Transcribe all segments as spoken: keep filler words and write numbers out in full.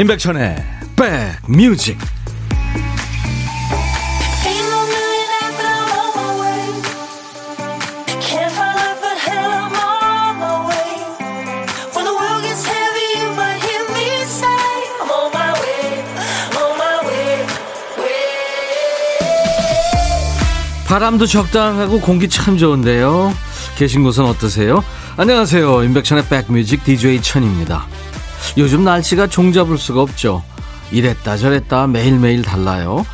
임백천의 Back Music. 바람도 적당하고 공기 참 좋은데요. 계신 곳은 어떠세요? 안녕하세요. 임백천의 백뮤직 디제이 천입니다. 요즘 날씨가 종잡을 수가 없죠. 이랬다 저랬다 매일매일 달라요.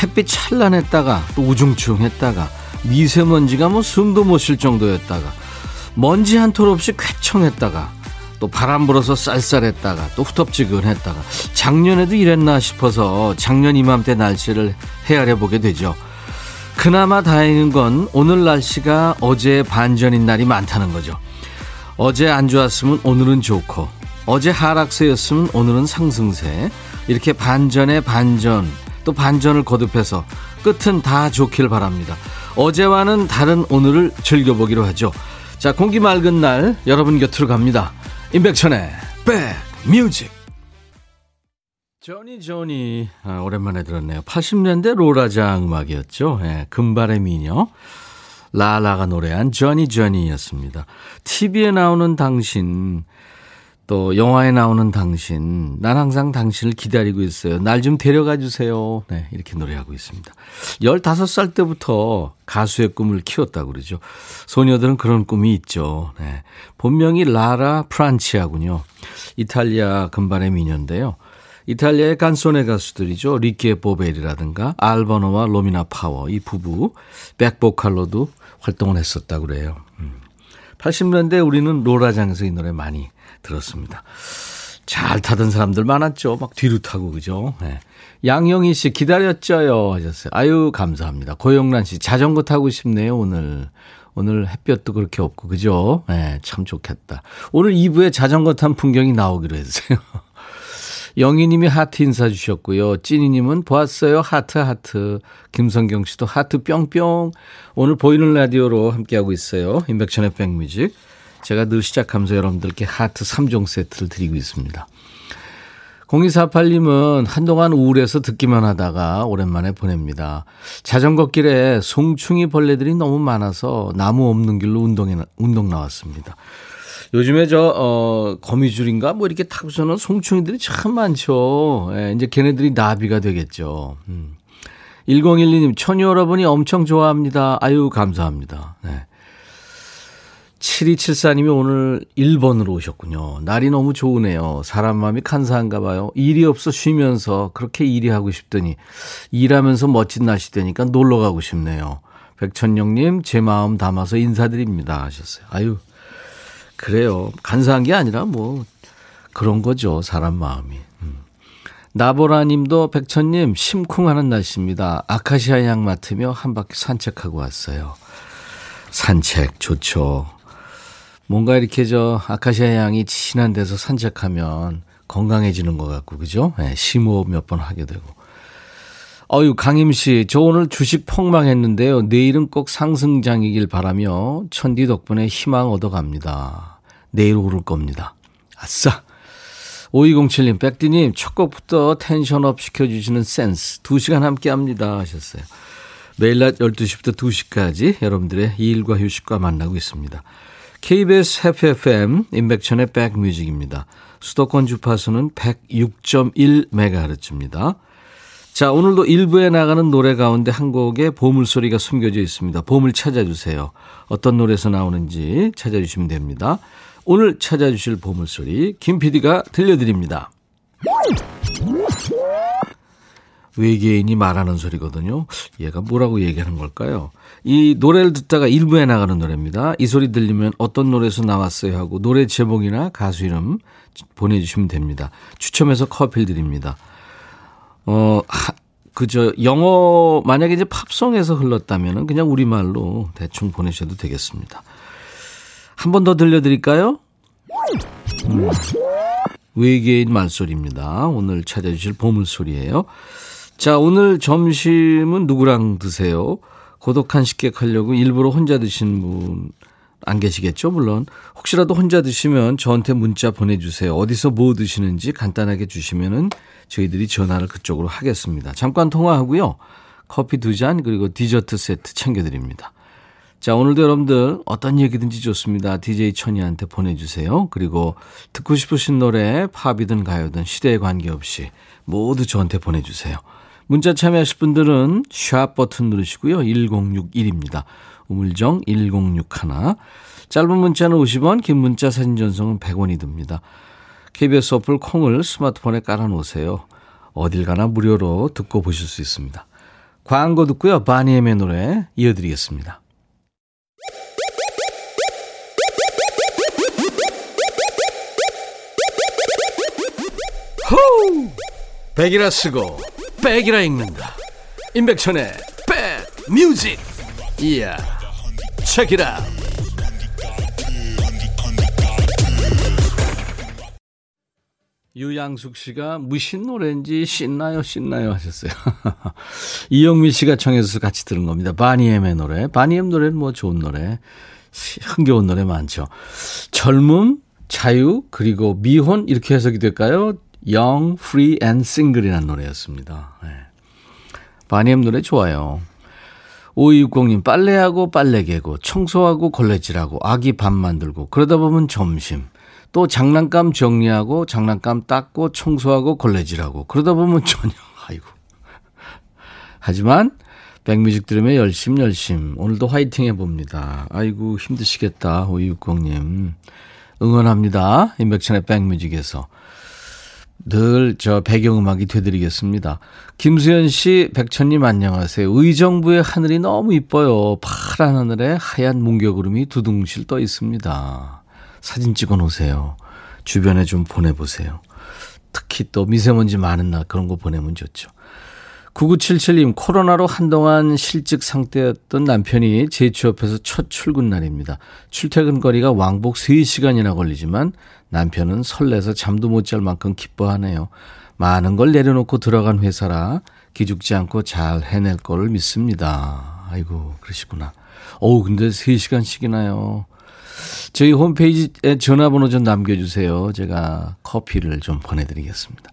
햇빛 찬란했다가 또 우중충했다가 미세먼지가 뭐 숨도 못 쉴 정도였다가 먼지 한 톨 없이 쾌청했다가 또 바람 불어서 쌀쌀했다가 또 후텁지근했다가 작년에도 이랬나 싶어서 작년 이맘때 날씨를 헤아려 보게 되죠. 그나마 다행인 건 오늘 날씨가 어제의 반전인 날이 많다는 거죠. 어제 안 좋았으면 오늘은 좋고, 어제 하락세였으면 오늘은 상승세, 이렇게 반전에 반전 또 반전을 거듭해서 끝은 다 좋길 바랍니다. 어제와는 다른 오늘을 즐겨보기로 하죠. 자, 공기 맑은 날 여러분 곁으로 갑니다. 임백천의 백뮤직. 조니 조니 아, 오랜만에 들었네요. 팔십 년대 로라장 음악이었죠. 예, 금발의 미녀 라라가 노래한 조니 조니였습니다. 티비에 나오는 당신, 또 영화에 나오는 당신, 난 항상 당신을 기다리고 있어요. 날 좀 데려가 주세요. 네, 이렇게 노래하고 있습니다. 열다섯 살 때부터 가수의 꿈을 키웠다고 그러죠. 소녀들은 그런 꿈이 있죠. 네, 본명이 라라 프란치아군요. 이탈리아 금발의 미녀인데요. 이탈리아의 깐소네 가수들이죠. 리키의 보베리라든가 알바노와 로미나 파워, 이 부부 백보컬로도 활동을 했었다고 그래요. 팔십 년대 우리는 로라장에서 이 노래 많이 들었습니다. 잘 타던 사람들 많았죠. 막 뒤로 타고, 그죠. 네. 양영희 씨 기다렸죠요 하셨어요. 아유 감사합니다. 고영란 씨 자전거 타고 싶네요. 오늘 오늘 햇볕도 그렇게 없고, 그죠. 네, 참 좋겠다. 오늘 이 부에 자전거 탄 풍경이 나오기로 해주세요. 영희님이 하트 인사 주셨고요. 찐이님은 보았어요. 하트 하트. 김성경 씨도 하트 뿅뿅. 오늘 보이는 라디오로 함께하고 있어요. 임백천의 백뮤직. 제가 늘 시작하면서 여러분들께 하트 삼 종 세트를 드리고 있습니다. 공이사팔님은 한동안 우울해서 듣기만 하다가 오랜만에 보냅니다. 자전거 길에 송충이 벌레들이 너무 많아서 나무 없는 길로 운동에, 운동 나왔습니다. 요즘에 저 어, 거미줄인가 뭐 이렇게 타고서는 송충이들이 참 많죠. 예, 이제 걔네들이 나비가 되겠죠. 음. 일공일이님 천이 여러분이 엄청 좋아합니다. 아유 감사합니다. 네. 칠이칠사님이 오늘 일 번으로 오셨군요. 날이 너무 좋으네요. 사람 마음이 간사한가 봐요. 일이 없어 쉬면서 그렇게 일이 하고 싶더니 일하면서 멋진 날씨 되니까 놀러 가고 싶네요. 백천영님 제 마음 담아서 인사드립니다 하셨어요. 아유 그래요. 간사한 게 아니라 뭐 그런 거죠. 사람 마음이. 음. 나보라님도 백천님 심쿵하는 날씨입니다. 아카시아 향 맡으며 한 바퀴 산책하고 왔어요. 산책 좋죠. 뭔가 이렇게 저 아카시아 향이 진한 데서 산책하면 건강해지는 것 같고, 그죠? 네, 심호흡 몇 번 하게 되고. 어유 강임 씨, 저 오늘 주식 폭망했는데요. 내일은 꼭 상승장이길 바라며 천디 덕분에 희망 얻어갑니다. 내일 오를 겁니다. 아싸. 오이공칠님, 백디님 첫 곡부터 텐션업 시켜주시는 센스. 두 시간 함께합니다 하셨어요. 매일 낮 열두 시부터 두 시까지 여러분들의 일과 휴식과 만나고 있습니다. 케이비에스 에프에프엠 임백천의 백뮤직입니다. 수도권 주파수는 백육 점 일 메가헤르츠입니다. 자, 오늘도 일부에 나가는 노래 가운데 한 곡에 보물소리가 숨겨져 있습니다. 보물 찾아주세요. 어떤 노래에서 나오는지 찾아주시면 됩니다. 오늘 찾아주실 보물소리 김 피디가 들려드립니다. 외계인이 말하는 소리거든요. 얘가 뭐라고 얘기하는 걸까요? 이 노래를 듣다가 일부에 나가는 노래입니다. 이 소리 들리면 어떤 노래에서 나왔어요 하고 노래 제목이나 가수 이름 보내주시면 됩니다. 추첨해서 커피를 드립니다. 어, 그저 영어 만약에 이제 팝송에서 흘렀다면은 그냥 우리말로 대충 보내셔도 되겠습니다. 한 번 더 들려드릴까요? 음. 외계인 말소리입니다. 오늘 찾아주실 보물소리예요. 자, 오늘 점심은 누구랑 드세요? 고독한 식객 하려고 일부러 혼자 드시는 분 안 계시겠죠 물론. 혹시라도 혼자 드시면 저한테 문자 보내주세요. 어디서 뭐 드시는지 간단하게 주시면은 저희들이 전화를 그쪽으로 하겠습니다. 잠깐 통화하고요. 커피 두 잔 그리고 디저트 세트 챙겨드립니다. 자, 오늘도 여러분들 어떤 얘기든지 좋습니다. 디제이 천이한테 보내주세요. 그리고 듣고 싶으신 노래 팝이든 가요든 시대에 관계없이 모두 저한테 보내주세요. 문자 참여하실 분들은 샵 버튼 누르시고요. 일공육일입니다. 우물정 일공육일. 짧은 문자는 오십 원, 긴 문자 사진 전송은 백 원이 듭니다. 케이비에스 어플 콩을 스마트폰에 깔아놓으세요. 어딜 가나 무료로 듣고 보실 수 있습니다. 광고 듣고요. 바니엠의 노래 이어드리겠습니다. 호우! 백이라 쓰고 백이라 읽는다. 임백천의 백 뮤직. 이야, 체키라. 유양숙 씨가 무슨 노래인지 신나요 신나요 하셨어요. 이영미 씨가 청해서 같이 들은 겁니다. 바니엠의 노래. 바니엠 노래는 뭐 좋은 노래, 흥겨운 노래 많죠. 젊음, 자유, 그리고 미혼, 이렇게 해석이 될까요? Young, Free and Single이라는 노래였습니다. 네. 바니엠 노래 좋아요. 오이육공님, 빨래하고 빨래개고 청소하고 걸레질하고 아기 밥 만들고 그러다 보면 점심, 또 장난감 정리하고 장난감 닦고 청소하고 걸레질하고 그러다 보면 저녁. 아이고. 하지만 백뮤직 들으며 열심 열심 오늘도 화이팅 해봅니다. 아이고 힘드시겠다 오이육공님. 응원합니다. 임백천의 백뮤직에서 늘 저 배경음악이 되드리겠습니다. 김수현 씨, 백천님 안녕하세요. 의정부의 하늘이 너무 이뻐요. 파란 하늘에 하얀 뭉게구름이 두둥실 떠 있습니다. 사진 찍어 놓으세요. 주변에 좀 보내보세요. 특히 또 미세먼지 많은 날 그런 거 보내면 좋죠. 구구칠칠님, 코로나로 한동안 실직 상태였던 남편이 제 취업해서 첫 출근 날입니다. 출퇴근 거리가 왕복 세 시간이나 걸리지만 남편은 설레서 잠도 못 잘 만큼 기뻐하네요. 많은 걸 내려놓고 들어간 회사라 기죽지 않고 잘 해낼 거를 믿습니다. 아이고, 그러시구나. 어우, 근데 세 시간씩이나요. 저희 홈페이지에 전화번호 좀 남겨주세요. 제가 커피를 좀 보내드리겠습니다.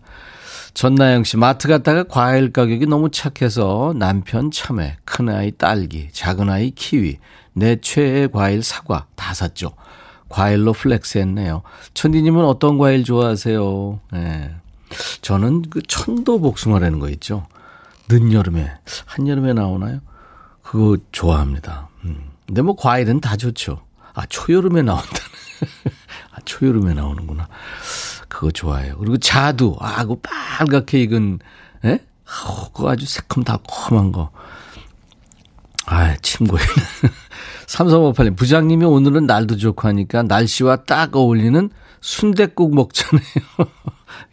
전나영 씨, 마트 갔다가 과일 가격이 너무 착해서 남편 참외, 큰아이 딸기, 작은아이 키위, 내 최애 과일 사과 다 샀죠. 과일로 플렉스 했네요. 천디님은 어떤 과일 좋아하세요? 네. 저는 그 천도 복숭아라는 거 있죠. 늦여름에, 한여름에 나오나요? 그거 좋아합니다. 음. 근데 뭐 과일은 다 좋죠. 아, 초여름에 나온다네. 아, 초여름에 나오는구나. 그거 좋아해요. 그리고 자두. 아, 그 빨갛게 익은, 예? 어, 그거 아주 새콤달콤한 거. 아, 침고에는. 삼삼오팔님, 부장님이 오늘은 날도 좋고 하니까 날씨와 딱 어울리는 순댓국 먹잖아요.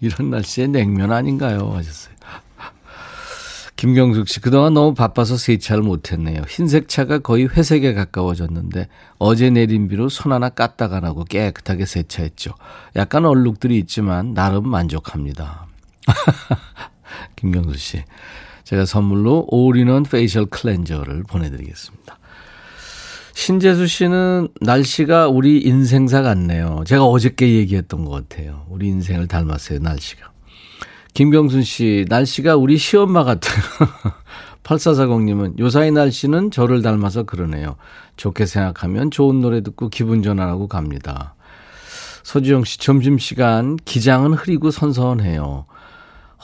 이런 날씨에 냉면 아닌가요? 하셨어요. 김경숙 씨, 그동안 너무 바빠서 세차를 못했네요. 흰색 차가 거의 회색에 가까워졌는데 어제 내린 비로 손 하나 까딱 안 하고 깨끗하게 세차했죠. 약간 얼룩들이 있지만 나름 만족합니다. 김경숙 씨, 제가 선물로 올인원 페이셜 클렌저를 보내드리겠습니다. 신재수 씨는 날씨가 우리 인생사 같네요. 제가 어저께 얘기했던 것 같아요. 우리 인생을 닮았어요, 날씨가. 김경순 씨, 날씨가 우리 시엄마 같아요. 팔사사공님은 요사이 날씨는 저를 닮아서 그러네요. 좋게 생각하면 좋은 노래 듣고 기분 전환하고 갑니다. 서주영 씨, 점심시간 기장은 흐리고 선선해요.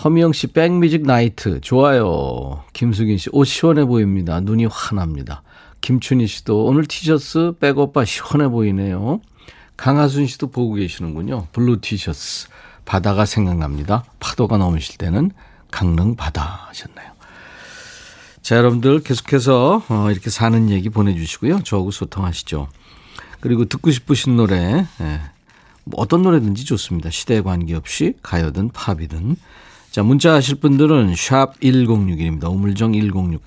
허미영 씨, 백뮤직 나이트 좋아요. 김수긴 씨, 옷 시원해 보입니다. 눈이 환합니다. 김춘희 씨도 오늘 티셔츠 백오빠 시원해 보이네요. 강하순 씨도 보고 계시는군요. 블루 티셔츠. 바다가 생각납니다. 파도가 넘으실 때는 강릉 바다 하셨나요? 자, 여러분들 계속해서 이렇게 사는 얘기 보내주시고요. 저하고 소통하시죠. 그리고 듣고 싶으신 노래, 어떤 노래든지 좋습니다. 시대에 관계없이 가요든 팝이든. 자, 문자 하실 분들은 샵 일공육일입니다. 우물정 일공육일.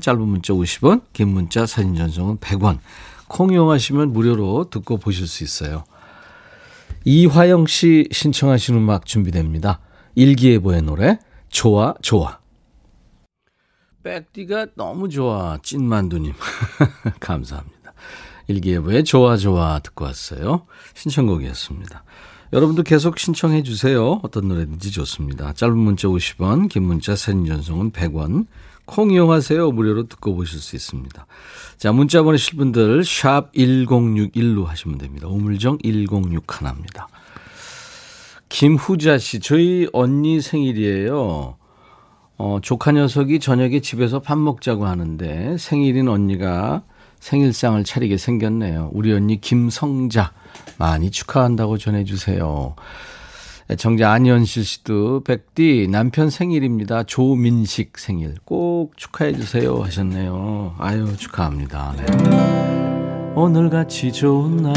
짧은 문자 오십 원, 긴 문자 사진 전송은 백 원. 콩 이용하시면 무료로 듣고 보실 수 있어요. 이화영 씨 신청하신 음악 준비됩니다. 일기예보의 노래 좋아 좋아. 백디가 너무 좋아 찐만두님. 감사합니다. 일기예보의 좋아 좋아 듣고 왔어요. 신청곡이었습니다. 여러분도 계속 신청해 주세요. 어떤 노래든지 좋습니다. 짧은 문자 오십 원, 긴 문자 사진 전송은 백 원. 콩 이용하세요. 무료로 듣고 보실 수 있습니다. 자, 문자 보내실 분들 샵 일공육일로 하시면 됩니다. 우물정 일공육일입니다. 김후자 씨, 저희 언니 생일이에요. 어, 조카 녀석이 저녁에 집에서 밥 먹자고 하는데 생일인 언니가 생일상을 차리게 생겼네요. 우리 언니 김성자 많이 축하한다고 전해주세요. 정자 안현실 씨도 백디 남편 생일입니다. 조민식 생일 꼭 축하해 주세요 하셨네요. 아유 축하합니다. 네. 오늘같이 좋은 날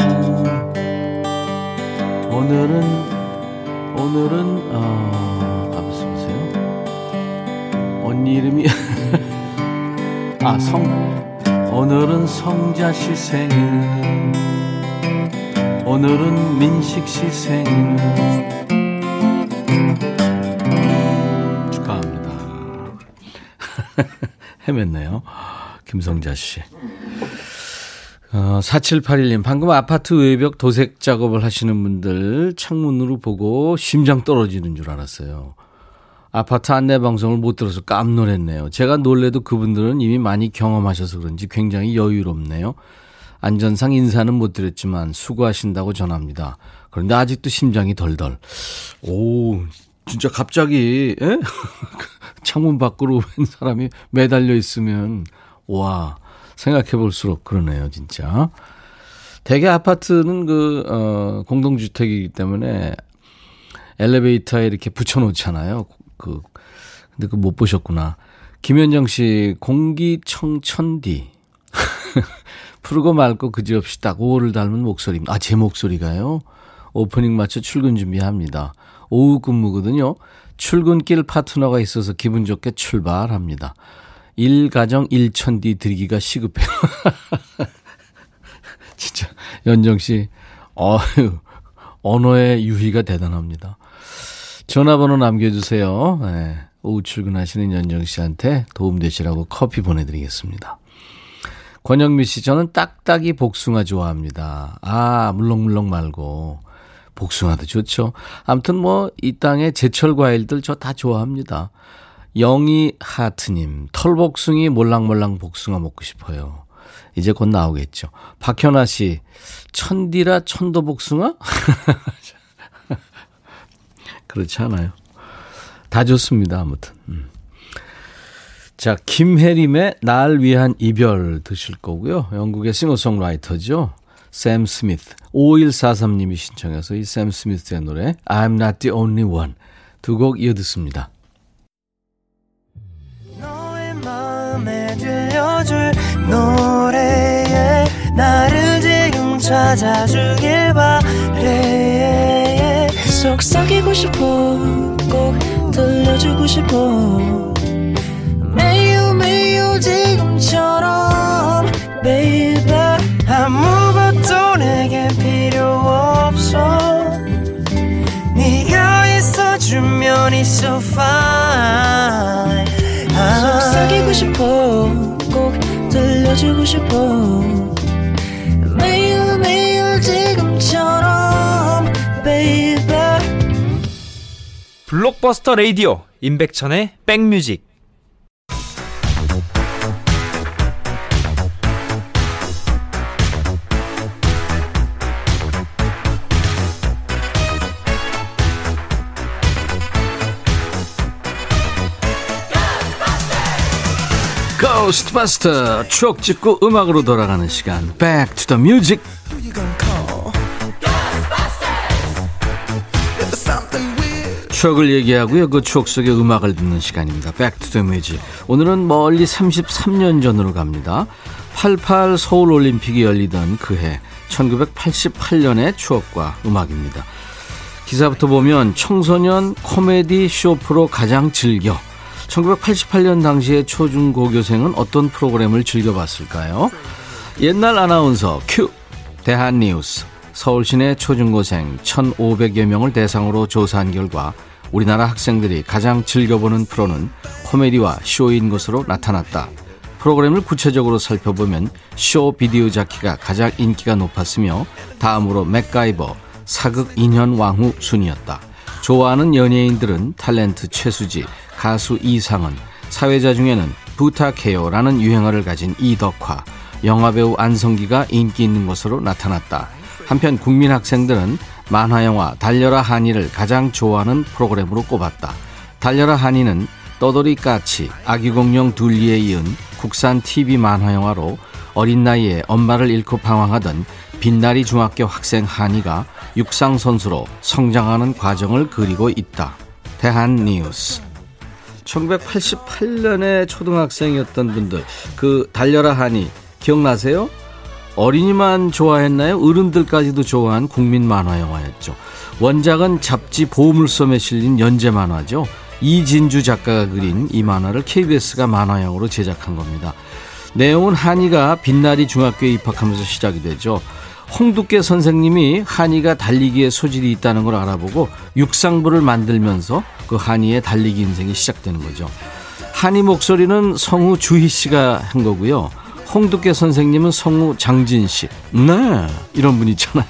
오늘은 오늘은 어, 아 무슨 보세요 언니 이름이 아 성 오늘은 성자 씨 생일 오늘은 민식 씨 생일 축하합니다. 헤맸네요. 김성자 씨. 어, 사칠팔일 님 방금 아파트 외벽 도색 작업을 하시는 분들 창문으로 보고 심장 떨어지는 줄 알았어요. 아파트 안내 방송을 못 들어서 깜놀했네요. 제가 놀래도 그분들은 이미 많이 경험하셔서 그런지 굉장히 여유롭네요. 안전상 인사는 못 드렸지만 수고하신다고 전합니다. 그런데 아직도 심장이 덜덜. 오, 진짜 갑자기 에? 창문 밖으로 웬 사람이 매달려 있으면 와 생각해 볼수록 그러네요, 진짜. 대개 아파트는 그 어, 공동주택이기 때문에 엘리베이터에 이렇게 붙여놓잖아요. 그 근데 그 못 보셨구나. 김현정 씨 공기청천디. 푸르고 맑고 그지없이 딱 오월을 닮은 목소리입니다. 아, 제 목소리가요? 오프닝 맞춰 출근 준비합니다. 오후 근무거든요. 출근길 파트너가 있어서 기분 좋게 출발합니다. 일가정 일천디 드리기가 시급해요. 진짜 연정씨 어휴, 언어의 유희가 대단합니다. 전화번호 남겨주세요. 네, 오후 출근하시는 연정씨한테 도움되시라고 커피 보내드리겠습니다. 권영미 씨, 저는 딱딱이 복숭아 좋아합니다. 아, 물렁물렁 말고 복숭아도 좋죠. 아무튼 뭐 이 땅의 제철 과일들 저 다 좋아합니다. 영희 하트님, 털복숭이 몰랑몰랑 복숭아 먹고 싶어요. 이제 곧 나오겠죠. 박현아 씨, 천디라 천도 복숭아? 그렇지 않아요. 다 좋습니다. 아무튼. 음. 자, 김혜림의 날 위한 이별 드실 거고요. 영국의 싱어송라이터죠. 샘 스미스. 오일사삼 님이 신청해서 이 샘 스미스의 노래 I'm not the only one 두 곡 이어 듣습니다. 너의 마음에 들려줄 노래에 나를 지금 찾아주길 바래 속삭이고 싶어 꼭 들려주고 싶어 매우 매우 지금처럼 baby 아무것도 내게 필요 없어 네가 있어주면 it's so fine 속삭이고 싶어 꼭 들려주고 싶어 매우 매우 지금처럼 baby 블록버스터 라디오 임백천의 백뮤직 고스트버스터 추억 찍고 음악으로 돌아가는 시간 Back to the Music. 추억을 얘기하고요. 그 추억 속의 음악을 듣는 시간입니다. Back to the Music. 오늘은 멀리 삼십삼 년 전으로 갑니다. 팔십팔 서울올림픽이 열리던 그해 천구백팔십팔 년의 추억과 음악입니다. 기사부터 보면 청소년 코미디 쇼프로 가장 즐겨 천구백팔십팔 년 당시의 초중고교생은 어떤 프로그램을 즐겨봤을까요? 옛날 아나운서 큐 대한뉴스 서울시내 초중고생 천오백여 명을 대상으로 조사한 결과 우리나라 학생들이 가장 즐겨보는 프로는 코미디와 쇼인 것으로 나타났다. 프로그램을 구체적으로 살펴보면 쇼 비디오 자키가 가장 인기가 높았으며 다음으로 맥가이버, 사극 인현왕후 순이었다. 좋아하는 연예인들은 탤런트 최수지, 가수 이상은, 사회자 중에는 부탁해요라는 유행어를 가진 이덕화, 영화배우 안성기가 인기 있는 것으로 나타났다. 한편 국민 학생들은 만화영화 달려라 하니를 가장 좋아하는 프로그램으로 꼽았다. 달려라 하니는 떠돌이 까치, 아기공룡 둘리에 이은 국산 티비 만화영화로 어린 나이에 엄마를 잃고 방황하던 빛나리 중학교 학생 한이가 육상선수로 성장하는 과정을 그리고 있다. 대한뉴스. 천구백팔십팔 년에 초등학생이었던 분들, 그 달려라 하니 기억나세요? 어린이만 좋아했나요? 어른들까지도 좋아한 국민 만화 영화였죠. 원작은 잡지 보물섬에 실린 연재 만화죠. 이진주 작가가 그린 이 만화를 케이비에스가 만화형으로 제작한 겁니다. 내용은 한이가 빛나리 중학교에 입학하면서 시작이 되죠. 홍두깨 선생님이 한이가 달리기에 소질이 있다는 걸 알아보고 육상부를 만들면서 그 한이의 달리기 인생이 시작되는 거죠. 한이 목소리는 성우 주희 씨가 한 거고요. 홍두깨 선생님은 성우 장진 씨. 네, 이런 분 있잖아요.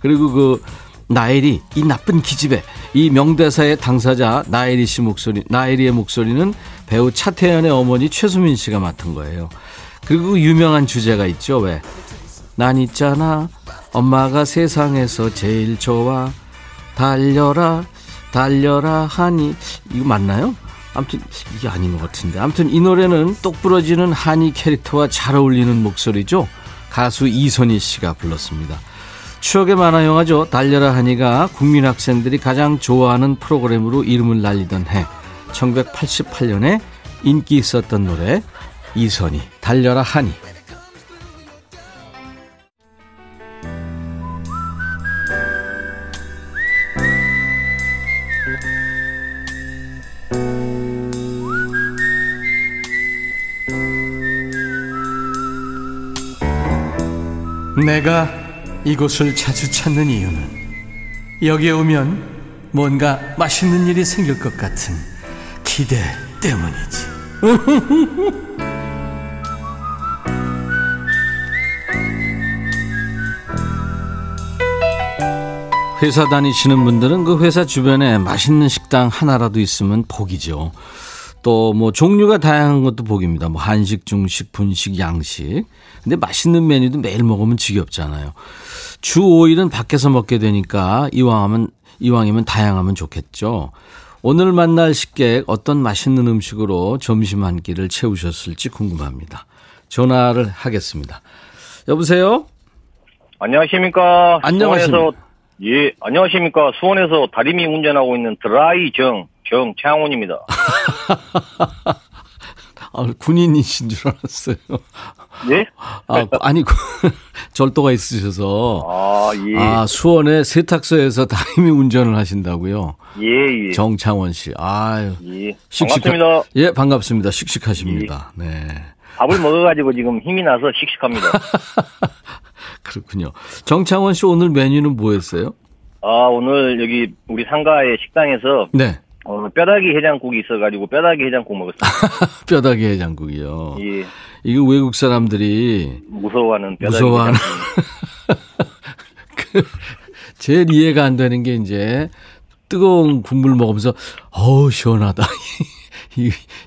그리고 그 나엘이, 이 나쁜 기집애, 이 명대사의 당사자 나엘이 씨 목소리, 나엘이의 목소리는 배우 차태현의 어머니 최수민 씨가 맡은 거예요. 그리고 유명한 주제가 있죠. 왜? 난 있잖아, 엄마가 세상에서 제일 좋아, 달려라 달려라 하니. 이거 맞나요? 아무튼 이게 아닌 것 같은데, 아무튼 이 노래는 똑부러지는 한이 캐릭터와 잘 어울리는 목소리죠. 가수 이선희 씨가 불렀습니다. 추억의 만화 영화죠. 달려라 하니가 국민 학생들이 가장 좋아하는 프로그램으로 이름을 날리던 해, 천구백팔십팔 년에 인기 있었던 노래 이선희, 달려라 하니. 내가 이곳을 자주 찾는 이유는 여기에 오면 뭔가 맛있는 일이 생길 것 같은 기대 때문이지. 회사 다니시는 분들은 그 회사 주변에 맛있는 식당 하나라도 있으면 복이죠. 또 뭐 종류가 다양한 것도 복입니다. 뭐 한식, 중식, 분식, 양식. 근데 맛있는 메뉴도 매일 먹으면 지겹잖아요. 주 오 일은 밖에서 먹게 되니까 이왕하면, 이왕이면 다양하면 좋겠죠. 오늘 만날 식객 어떤 맛있는 음식으로 점심 한 끼를 채우셨을지 궁금합니다. 전화를 하겠습니다. 여보세요? 안녕하십니까. 안녕하십니까. 수원에서, 예, 안녕하십니까. 수원에서 다리미 운전하고 있는 드라이 정. 정창훈입니다. 아, 군인이신 줄 알았어요. 예? 아, 아니, 절도가 있으셔서. 아, 예. 아, 수원의 세탁소에서 다임이 운전을 하신다고요? 예, 예. 정창원 씨. 아유. 예. 씩씩하... 반갑습니다. 예, 반갑습니다. 씩씩하십니다. 예. 네. 밥을 먹어가지고 지금 힘이 나서 씩씩합니다. 그렇군요. 정창원 씨 오늘 메뉴는 뭐였어요? 아, 오늘 여기 우리 상가의 식당에서. 네. 오늘 뼈다귀 해장국이 있어가지고 뼈다귀 해장국 먹었어요. 뼈다귀 해장국이요. 예. 이게 외국 사람들이 무서워하는 뼈다귀. 무서워하는. 그 제일 이해가 안 되는 게 이제 뜨거운 국물 먹으면서 어우 시원하다.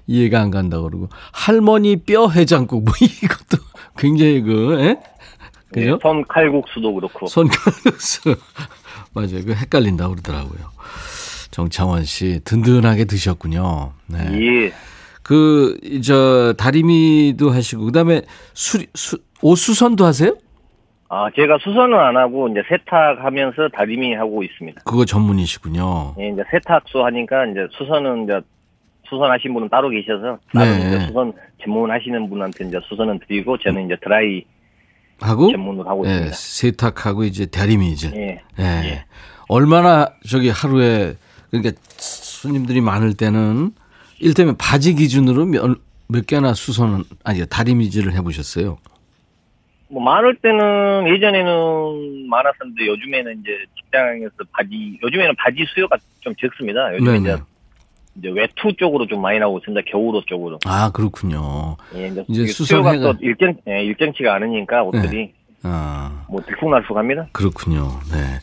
이해가 안 간다 그러고 할머니 뼈 해장국 뭐 이것도 굉장히 그 예? 그죠? 예, 손 칼국수도 그렇고. 손 칼국수 맞아요. 그 헷갈린다 그러더라고요. 정창원 씨 든든하게 드셨군요. 네. 예. 그 저 다리미도 하시고 그다음에 수, 수, 옷수선도 하세요? 아, 제가 수선은 안 하고 이제 세탁하면서 다리미 하고 있습니다. 그거 전문이시군요. 예, 이제 세탁소 하니까 이제 수선은 이제 수선하신 분은 따로 계셔서 따로 네. 이제 수선 전문하시는 분한테 이제 수선은 드리고 저는 이제 드라이 하고 전문으로 하고 예, 있습니다. 세탁하고 이제 다리미질. 예. 예. 예. 얼마나 저기 하루에 그러니까 손님들이 많을 때는 일테면 바지 기준으로 몇, 몇 개나 수선은 아니 다리미질을 해보셨어요? 뭐 많을 때는 예전에는 많았었는데 요즘에는 이제 직장에서 바지 요즘에는 바지 수요가 좀 적습니다. 요즘에 이제 이제 외투 쪽으로 좀 많이 나오고 있습니다. 겨울옷 쪽으로. 아, 그렇군요. 예, 이제, 이제 수요가 해가... 또 일정, 예, 일정치가 않으니까 옷들이. 네. 아. 뭐 들쑥날쑥합니다. 그렇군요. 네.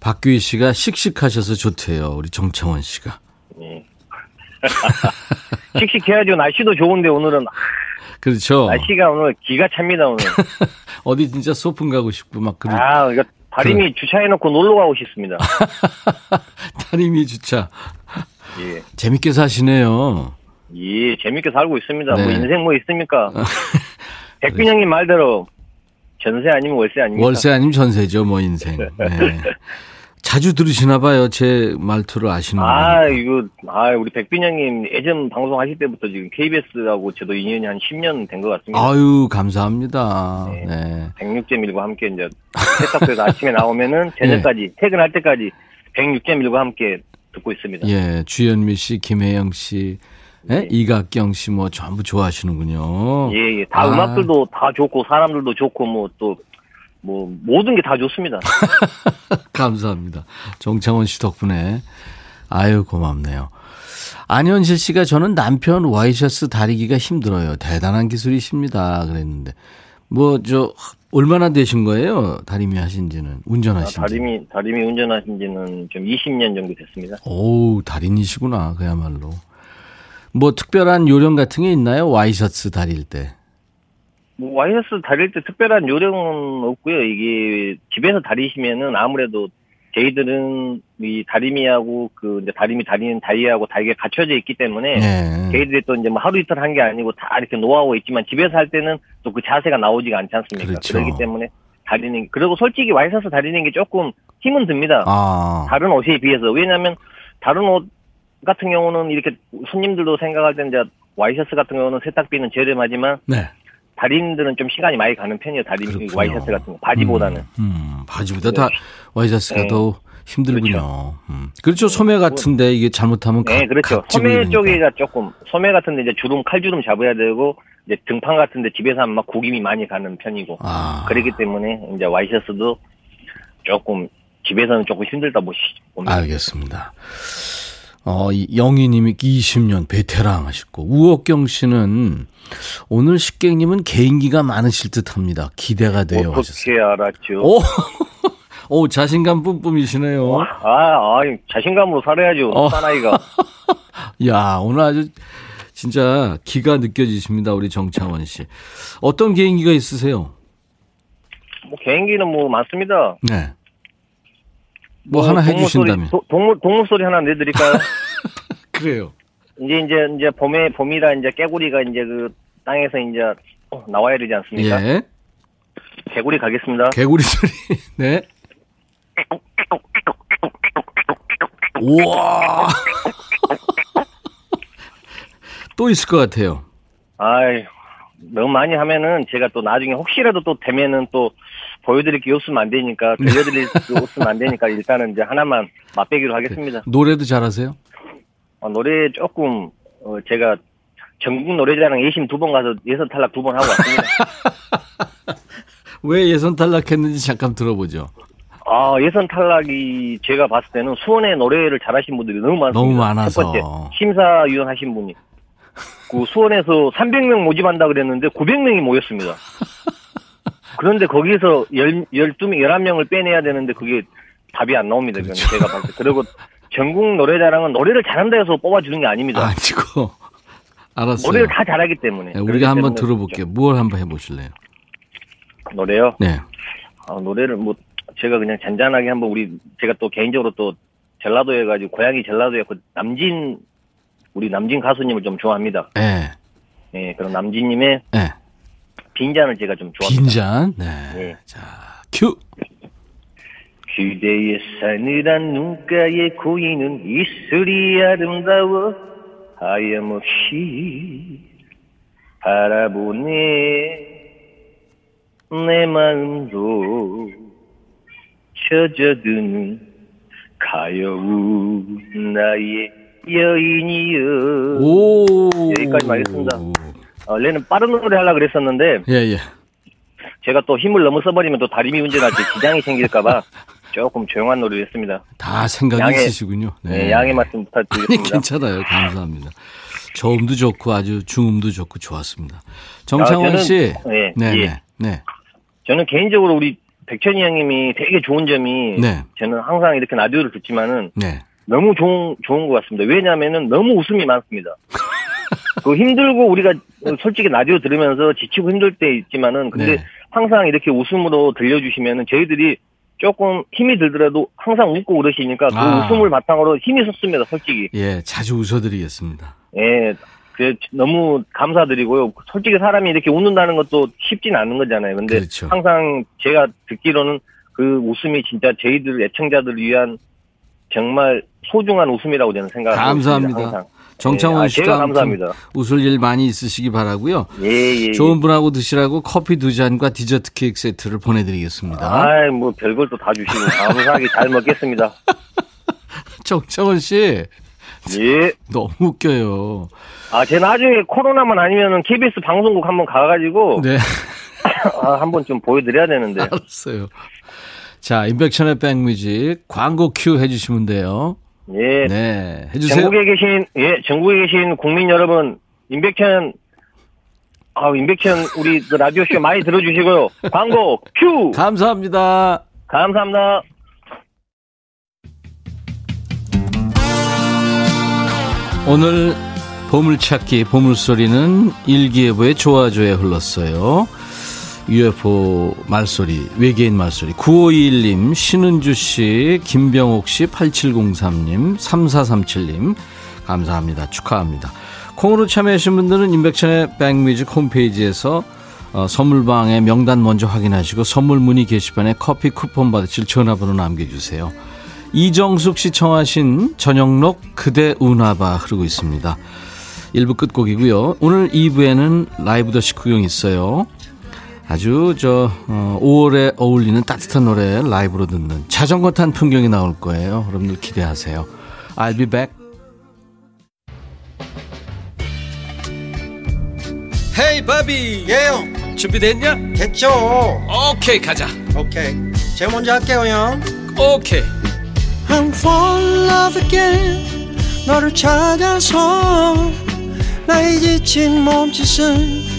박규희 씨가 씩씩하셔서 좋대요. 우리 정창원 씨가. 네. 씩씩해야죠. 날씨도 좋은데 오늘은. 그렇죠. 날씨가 오늘 기가 찹니다 오늘. 어디 진짜 소풍 가고 싶고 막 그런. 아, 그러니까 다림이 그런... 주차해놓고 놀러 가고 싶습니다. 다림이 주차. 예. 재밌게 사시네요. 예, 재밌게 살고 있습니다. 네. 뭐 인생 뭐 있습니까? 백빈형님 말대로. 전세 아니면 월세 아닙니까? 월세 아니면 전세죠, 뭐, 인생. 네. 자주 들으시나 봐요, 제 말투를 아시는 분. 아, 거니까. 이거, 아, 우리 백빈 형님 예전 방송하실 때부터 지금 케이비에스하고 저도 인연이 한 십 년 된 것 같습니다. 아유, 감사합니다. 네. 네. 백육 점 일과 함께 이제, 세탁소에서 아침에 나오면은, 저녁까지, 네. 퇴근할 때까지 백육 점 일과 함께 듣고 있습니다. 예, 주현미 씨, 김혜영 씨. 네? 네. 이각경 씨 뭐 전부 좋아하시는군요. 예, 예. 다 아. 음악들도 다 좋고 사람들도 좋고 뭐 또 뭐 모든 게 다 좋습니다. 감사합니다. 정창원 씨 덕분에 아유 고맙네요. 안현실 씨가 저는 남편 와이셔츠 다리기가 힘들어요. 대단한 기술이십니다. 그랬는데 뭐 저 얼마나 되신 거예요? 다리미 하신지는 운전하신지? 아, 다리미 다리미 운전하신지는 좀 이십 년 정도 됐습니다. 오, 달인이시구나 그야말로. 뭐 특별한 요령 같은 게 있나요? 와이셔츠 다릴 때. 뭐 와이셔츠 다릴 때 특별한 요령은 없고요. 이게 집에서 다리시면은 아무래도 저희들은 이 다리미하고 그 이제 다리미 다리는 다리하고 다리가 갖춰져 있기 때문에 네. 저희들이 또 이제 뭐 하루 이틀 한 게 아니고 다 이렇게 노하우가 있지만 집에서 할 때는 또 그 자세가 나오지가 않지 않습니까? 그렇죠. 그렇기 때문에 다리는 그리고 솔직히 와이셔츠 다리는 게 조금 힘은 듭니다. 아. 다른 옷에 비해서 왜냐하면 다른 옷 같은 경우는 이렇게 손님들도 생각할 때 이제 와이셔츠 같은 경우는 세탁비는 저렴하지만 네. 다리미들은 좀 시간이 많이 가는 편이에요. 다리미 와이셔츠 같은 거 바지보다는 음, 음, 바지보다 네. 다 와이셔츠가 네. 더 힘들군요. 그렇죠. 음. 그렇죠. 소매 같은데 이게 잘못하면 네, 가, 그렇죠. 소매 쪽이가 조금 소매 같은데 이제 주름 칼주름 잡아야 되고 이제 등판 같은데 집에서 하면 막 고김이 많이 가는 편이고 아. 그렇기 때문에 이제 와이셔츠도 조금 집에서는 조금 힘들다 보시죠. 알겠습니다. 어, 영희님이 이십 년 베테랑 하셨고 우옥경 씨는 오늘 식객님은 개인기가 많으실 듯합니다. 기대가 돼요. 어떻게 하셨어요. 알았죠? 오, 오 자신감 뿜뿜이시네요. 아, 아 자신감으로 살아야죠. 어. 사나이가. 야 오늘 아주 진짜 기가 느껴지십니다. 우리 정창원 씨. 어떤 개인기가 있으세요? 뭐 개인기는 뭐 많습니다. 네. 뭐, 뭐 하나 해주신다면 소리, 도, 동물 동물 소리 하나 내드릴까요? 그래요. 이제 이제 이제 봄에 봄이라 이제 깨구리가 이제 그 땅에서 이제 나와야 되지 않습니까? 예. 개구리 가겠습니다. 개구리 소리. 네. 우와. 또 있을 것 같아요. 아이 너무 많이 하면은 제가 또 나중에 혹시라도 또 되면은 또 보여드릴 게 없으면 안 되니까 들려드릴 게 없으면 안 되니까 일단은 이제 하나만 맛보기로 하겠습니다. 노래도 잘하세요? 어, 노래 조금 어, 제가 전국 노래자랑 예심 두 번 가서 예선 탈락 두 번 하고 왔습니다. 왜 예선 탈락했는지 잠깐 들어보죠. 아 예선 탈락이 제가 봤을 때는 수원의 노래를 잘하신 분들이 너무 많습니다. 너무 많아서. 첫 번째 심사위원하신 분이. 그 수원에서 삼백 명 모집한다 그랬는데 구백 명이 모였습니다. 그런데 거기에서 십이 명, 십일 명을 빼내야 되는데 그게 답이 안 나옵니다. 그렇죠. 제가 봤을 때. 그리고 전국 노래자랑은 노래를 잘한다 해서 뽑아주는 게 아닙니다. 아니고. 알았어요. 노래를 다 잘하기 때문에. 네, 우리가 한번 들어볼게요. 그렇죠. 뭘 한번 해보실래요? 노래요? 네. 아, 노래를 뭐 제가 그냥 잔잔하게 한번 우리 제가 또 개인적으로 또 젤라도 해가지고 고양이 젤라도에 그 남진 우리 남진 가수님을 좀 좋아합니다. 네. 네, 그럼 남진님의 네. 빈잔을 제가 좀 좋아합니다. 빈잔? 네. 네. 자, 큐! 그대의 사늘한 눈가에 고이는 이슬이 아름다워 하염없이 바라보네 내 마음도 젖어드는 가여운 나의 여인이여. 오. 여기까지 하겠습니다. 원래는 빠른 노래 하려고 그랬었는데, 예, 예. 제가 또 힘을 너무 써버리면 또 다리미 운전할 때 지장이 생길까봐 조금 조용한 노래를 했습니다. 다 생각이 양해, 있으시군요. 네. 네, 양해 말씀 부탁드리겠습니다. 아니, 괜찮아요. 감사합니다. 저음도 좋고 아주 중음도 좋고 좋았습니다. 정창원 아, 저는, 씨. 네, 네, 예. 네, 네. 저는 개인적으로 우리 백천이 형님이 되게 좋은 점이 네. 저는 항상 이렇게 라디오를 듣지만은 네. 너무 좋은 좋은 것 같습니다. 왜냐하면은 너무 웃음이 많습니다. 그 힘들고 우리가 솔직히 라디오 들으면서 지치고 힘들 때 있지만은 근데 네. 항상 이렇게 웃음으로 들려주시면은 저희들이 조금 힘이 들더라도 항상 웃고 그러시니까 그 아. 웃음을 바탕으로 힘이 섰습니다. 솔직히. 예, 자주 웃어드리겠습니다. 예, 그 너무 감사드리고요. 솔직히 사람이 이렇게 웃는다는 것도 쉽진 않은 거잖아요. 근데 그렇죠. 항상 제가 듣기로는 그 웃음이 진짜 저희들 애청자들을 위한 정말 소중한 웃음이라고 저는 생각합니다. 감사합니다. 항상. 정창원 네, 씨가 감사합니다. 웃을 일 많이 있으시기 바라고요. 예, 예, 좋은 분하고 드시라고 커피 두 잔과 디저트 케이크 세트를 보내드리겠습니다. 아이, 뭐 별걸 또 다 주시고 감사하게 잘 먹겠습니다. 정창원 씨, 예, 너무 웃겨요. 아, 제 나중에 코로나만 아니면은 케이비에스 방송국 한번 가가지고 네, 아, 한번 좀 보여드려야 되는데. 알았어요. 자, 임백천의 백뮤직 광고 큐 해주시면 돼요. 예, 네, 해주세요. 전국에 계신 예, 전국에 계신 국민 여러분, 임백천, 아, 임백천 우리 그 라디오 쇼 많이 들어주시고요. 광고 큐. 감사합니다. 감사합니다. 오늘 보물찾기 보물소리는 일기예보의 조아조에 흘렀어요. 유에프오 말소리, 외계인 말소리 구오이일 님, 신은주씨, 김병옥씨, 팔칠공삼 님, 삼사삼칠 님 감사합니다. 축하합니다. 콩으로 참여하신 분들은 임백천의 백뮤직 홈페이지에서 선물방에 명단 먼저 확인하시고 선물 문의 게시판에 커피 쿠폰 받으실 전화번호 남겨주세요. 이정숙씨 청하신 전영록 그대 운하바 흐르고 있습니다. 일 부 끝곡이고요. 오늘 이 부에는 라이브 더 식후경 있어요. 아주 저 어, 오월에 어울리는 따뜻한 노래 라이브로 듣는 자전거 탄 풍경이 나올 거예요. 여러분들 기대하세요. I'll be back. Hey, 바비. 예영. Yeah. 준비됐냐? 됐죠. 오케이, okay, 가자. 오케이. Okay. 제가 먼저 할게요, 형. 오케이. Okay. I'm falling in love again. 너를 찾아서 나의 지친 몸짓은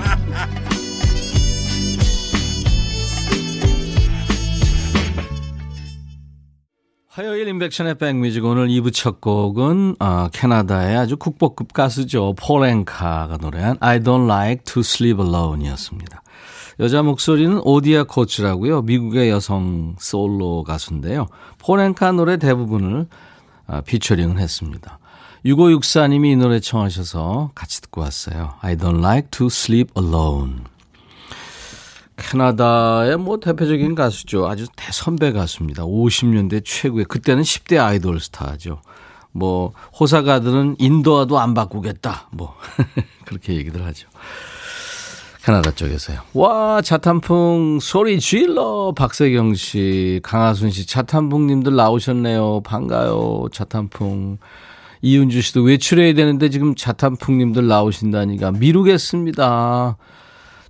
화요일 인백션의 백뮤직 오늘 이 부 첫 곡은 어, 캐나다의 아주 국보급 가수죠. 폴 앤카가 노래한 I don't like to sleep alone 이었습니다. 여자 목소리는 오디아 코츠라고요. 미국의 여성 솔로 가수인데요. 폴 앤카 노래 대부분을 어, 피처링을 했습니다. 육오육사 님이 이 노래 청하셔서 같이 듣고 왔어요. I don't like to sleep alone. 캐나다의 뭐 대표적인 가수죠. 아주 대선배 가수입니다. 오십 년대 최고의 그때는 십 대 아이돌 스타죠. 뭐 호사가들은 인도화도 안 바꾸겠다. 뭐 그렇게 얘기들 하죠. 캐나다 쪽에서요. 와, 자탄풍 소리 질러. 박세경 씨, 강하순 씨, 자탄풍님들 나오셨네요. 반가요, 자탄풍. 이윤주 씨도 외출해야 되는데 지금 자탄풍님들 나오신다니까 미루겠습니다.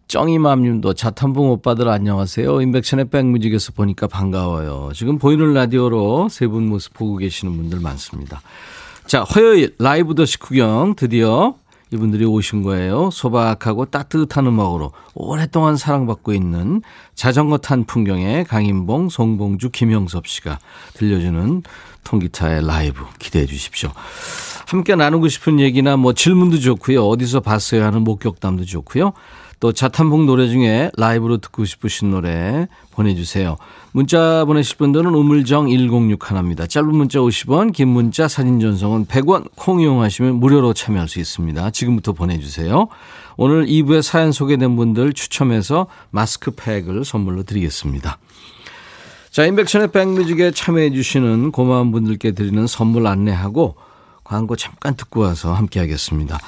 쩡이맘님도 자탄풍 오빠들 안녕하세요. 임백천의 백뮤직에서 보니까 반가워요. 지금 보이는 라디오로 세 분 모습 보고 계시는 분들 많습니다. 자, 화요일 라이브 더 식후경 드디어 이분들이 오신 거예요. 소박하고 따뜻한 음악으로 오랫동안 사랑받고 있는 자전거 탄 풍경의 강인봉, 송봉주, 김영섭 씨가 들려주는 통기타의 라이브 기대해 주십시오. 함께 나누고 싶은 얘기나 뭐 질문도 좋고요. 어디서 봤어요 하는 목격담도 좋고요. 또 자탄풍 노래 중에 라이브로 듣고 싶으신 노래 보내주세요. 문자 보내실 분들은 우물정 일공육일입니다. 짧은 문자 오십 원, 긴 문자 사진 전송은 백 원, 콩 이용하시면 무료로 참여할 수 있습니다. 지금부터 보내주세요. 오늘 이 부에 사연 소개된 분들 추첨해서 마스크팩을 선물로 드리겠습니다. 자, 임백천의 백뮤직에 참여해 주시는 고마운 분들께 드리는 선물 안내하고 광고 잠깐 듣고 와서 함께하겠습니다.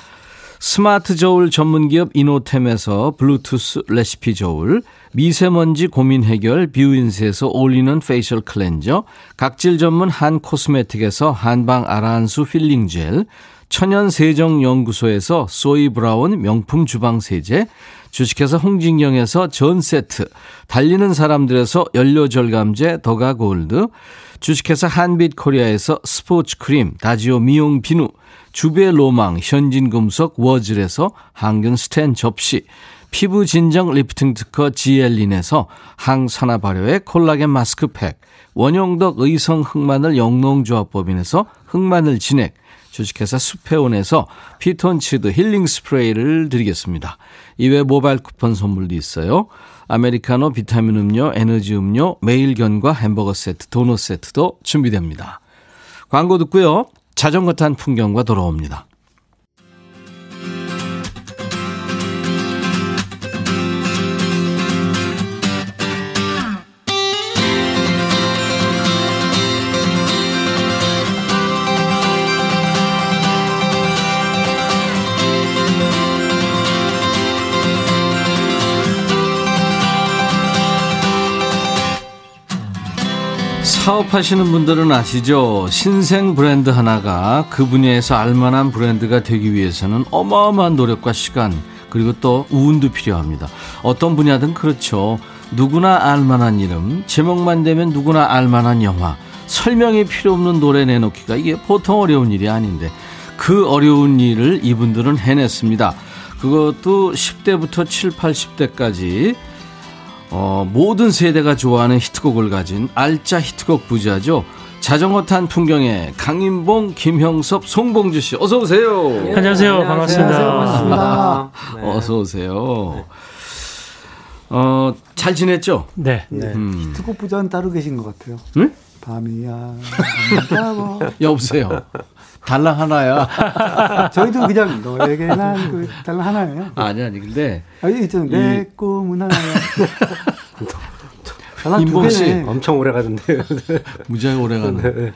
스마트 저울 전문기업 이노템에서 블루투스 레시피 저울, 미세먼지 고민 해결 뷰인스에서 올리는 페이셜 클렌저, 각질 전문 한 코스메틱에서 한방 아라한수 필링 젤, 천연세정연구소에서 소이브라운 명품 주방세제, 주식회사 홍진경에서 전세트, 달리는 사람들에서 연료절감제 더가골드, 주식회사 한빛코리아에서 스포츠크림, 다지오 미용 비누, 주베로망 현진금속 워즐에서 항균스텐 접시, 피부진정 리프팅 특허 지엘린에서 항산화 발효의 콜라겐 마스크팩, 원용덕 의성 흑마늘 영농조합법인에서 흑마늘 진액, 주식회사 수페온에서 피톤치드 힐링 스프레이를 드리겠습니다. 이외 모바일 쿠폰 선물도 있어요. 아메리카노, 비타민 음료, 에너지 음료, 매일견과 햄버거 세트, 도넛 세트도 준비됩니다. 광고 듣고요. 자전거 탄 풍경과 돌아옵니다. 사업하시는 분들은 아시죠? 신생 브랜드 하나가 그 분야에서 알만한 브랜드가 되기 위해서는 어마어마한 노력과 시간, 그리고 또 운도 필요합니다. 어떤 분야든 그렇죠. 누구나 알만한 이름, 제목만 되면 누구나 알만한 영화, 설명이 필요 없는 노래 내놓기가 이게 보통 어려운 일이 아닌데 그 어려운 일을 이분들은 해냈습니다. 그것도 십 대부터 칠십, 팔십 대까지 어, 모든 세대가 좋아하는 히트곡을 가진 알짜 히트곡 부자죠. 자전거 탄 풍경에 강인봉, 김영섭, 송봉주 씨 어서 오세요. 네, 안녕하세요. 반갑습니다. 반갑습니다. 네. 어서 오세요. 어, 잘 지냈죠? 네. 네. 음. 히트곡 부자는 따로 계신 것 같아요. 응? 밤이야. 여보세요. 달랑 하나야. 저희도 그냥 너에게 난 그 달랑 하나예요. 아니 아니 근데 아니 있잖아. 내 꿈은 하나야. 임봉 씨 엄청 오래 가던데. 무지하게 오래 가는.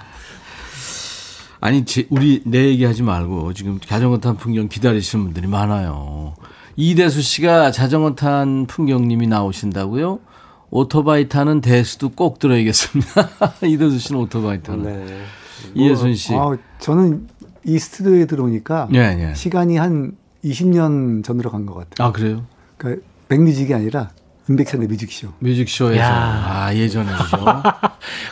아니 제, 우리 내 얘기하지 말고 지금 자전거 탄 풍경 기다리시는 분들이 많아요. 이대수 씨가 자전거 탄 풍경님이 나오신다고요? 오토바이 타는 대수도 꼭 들어야겠습니다. 이대수 씨는 오토바이 타는. 네. 이예순 씨. 아, 저는 이 스튜디오에 들어오니까 예, 예. 시간이 한 이십 년 전으로 간 것 같아요. 아 그래요? 그러니까 백뮤직이 아니라 임백천의 뮤직쇼. 뮤직쇼에서 야. 아 예전에죠.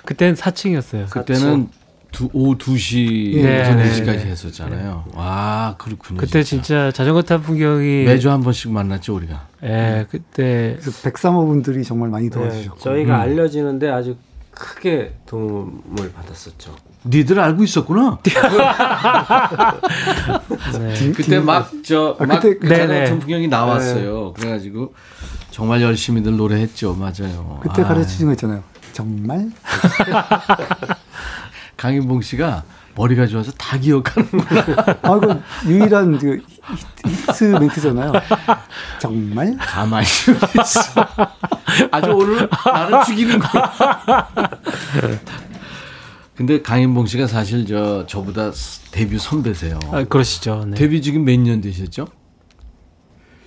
그때는 사 층이었어요. 그때는 두, 오후 두 시 네 시까지 네. 했었잖아요. 네. 와 그렇군요. 그때 진짜, 진짜 자전거 탄 풍경이 매주 한 번씩 만났죠 우리가. 예 네, 그때 백삼 호분들이 정말 많이 도와주셨고 네, 저희가 음. 알려지는데 아주 크게 도움을 받았었죠. 니들 알고 있었구나. 네. 그때 막 저 막 같은 풍경이 나왔어요. 네. 그래가지고 정말 열심히들 노래했죠. 맞아요. 그때 가르치신 거 있잖아요. 정말. 강인봉 씨가 머리가 좋아서 다 기억하는구나. 아, 이건 유일한 그 히트 멘트잖아요. 정말? 가만히 있어. 아주 오늘 나를 죽이는 거야. 근데 강인봉 씨가 사실 저, 저보다 데뷔 선배세요. 아, 그러시죠. 네. 데뷔 지금 몇 년 되셨죠?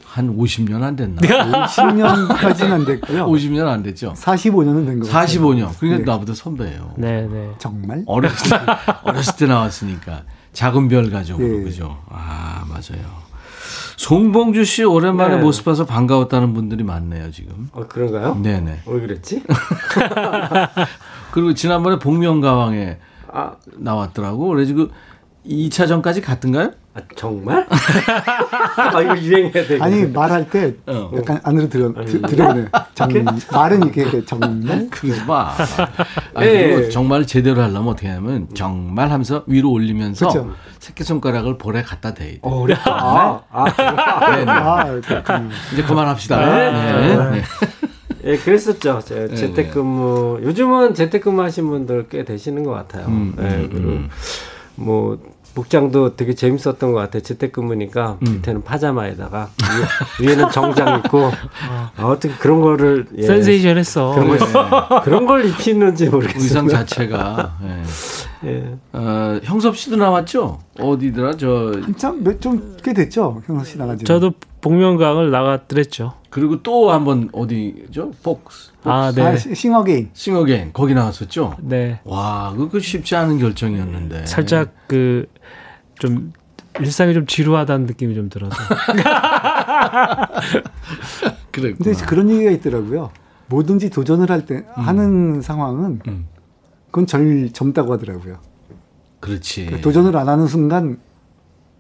한 오십 년 안 됐나? 오십 년까지는 안 됐고요. 오십 년 안 됐죠? 사십오 년은 된 거예요. 사십오 년. 그러니까 네. 나보다 선배예요. 네, 네. 정말? 어렸을 때, 어렸을 때 나왔으니까. 작은 별 가족으로, 네. 그죠? 아, 맞아요. 송봉주 씨 오랜만에 네. 모습 봐서 반가웠다는 분들이 많네요, 지금. 아, 그런가요? 네네. 왜 그랬지? 그리고 지난번에 복면가왕에 아. 나왔더라고. 그래서 그 이 차전까지 갔던가요? 아, 정말? 아, 이거 유행해야 되겠네. 아니, 말할 때 어. 약간 안으로 들어오네. 말은 이렇게 정말? 그러지 마. 네. 정말 제대로 하려면 어떻게 하냐면 정말 하면서 위로 올리면서 그쵸? 새끼손가락을 볼에 갖다 대야 돼. 어, 어렵다. 아, 아, 네, 네. 아, 이제 그만합시다. 네. 네. 네. 네. 예, 그랬었죠. 제, 재택근무. 요즘은 재택근무 하신 분들 꽤 되시는 것 같아요. 음, 예, 음, 그리고 음. 뭐 복장도 되게 재밌었던 것 같아요. 재택근무니까 음. 밑에는 파자마에다가 위에, 위에는 정장 입고 아, 어떻게 그런 거를 예, 센세이션했어. 그런, 예. 그런 걸 입히는지 모르겠어요. 의상 자체가. 예. 예. 어, 형섭 씨도 나왔죠? 어디더라? 저 한참 몇 좀 꽤 됐죠. 형섭 씨 나가지. 저도 복면가왕을 나갔더랬죠. 그리고 또 한번 어디죠? 폭스. 아, 네. 아, 싱어게인. 싱어게인 거기 나왔었죠. 네. 와, 그거 쉽지 않은 결정이었는데. 살짝 그 좀 일상이 좀 지루하다는 느낌이 좀 들어서. 그래. 근데 그런 얘기가 있더라고요. 뭐든지 도전을 할 때 음. 하는 상황은 음. 그건 절 젊다고 하더라고요. 그렇지. 그러니까 도전을 안 하는 순간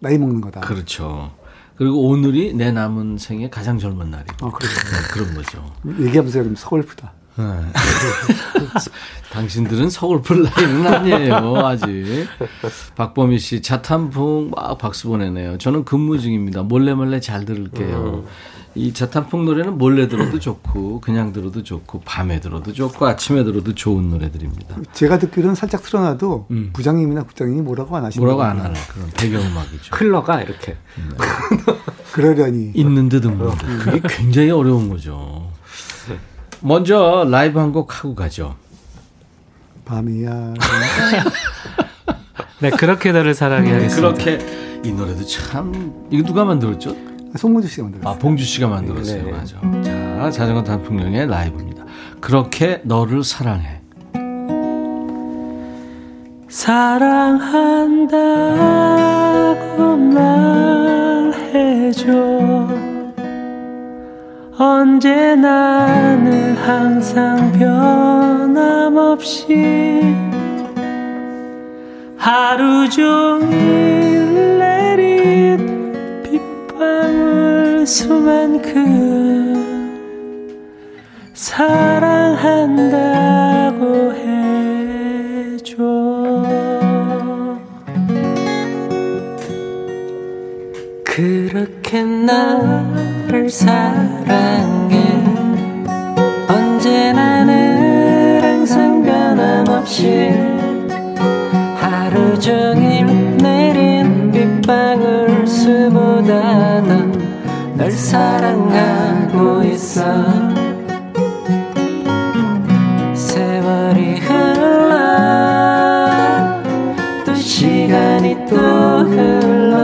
나이 먹는 거다. 그렇죠. 그리고 오늘이 내 남은 생에 가장 젊은 날이고. 아, 그렇죠. 그런 거죠. 얘기하면서 그럼 서글프다. 네. 당신들은 서글플 나이는 아니에요, 아직. 박범희 씨, 자탄풍 막 박수 보내네요. 저는 근무 중입니다. 몰래 몰래 잘 들을게요. 음. 이 자탄풍 노래는 몰래 들어도 좋고, 그냥 들어도 좋고, 밤에 들어도 좋고, 아침에 들어도 좋은 노래들입니다. 제가 듣기로는 살짝 틀어놔도 음. 부장님이나 국장님이 뭐라고 안 하시는 뭐라고 안 하는 그런 배경음악이죠. 흘러가 이렇게. 네. 그러려니. 있는 듯 없는 듯. 그게 굉장히 어려운 거죠. 먼저 라이브 한 곡 하고 가죠. 밤이야. 네, 그렇게 너를 사랑해. 네, 그렇게 이 노래도 참 이거 누가 만들었죠? 송봉주 씨가 만들었어요. 아, 봉주 씨가 만들었어요. 네, 맞아. 네. 자, 자전거 탄 풍경의 라이브입니다. 그렇게 너를 사랑해. 사랑한다고 말해줘. 언제나 늘 항상 변함없이 하루 종일 내린 밤을 수만 큼 사랑한다고 해줘. 그렇게 나를 사랑해. 언제나 늘 항상 변함없이 하루 종일 내린 빗방울 보다 난 널 사랑하고 있어. 세월이 흘러 또 시간이 또 흘러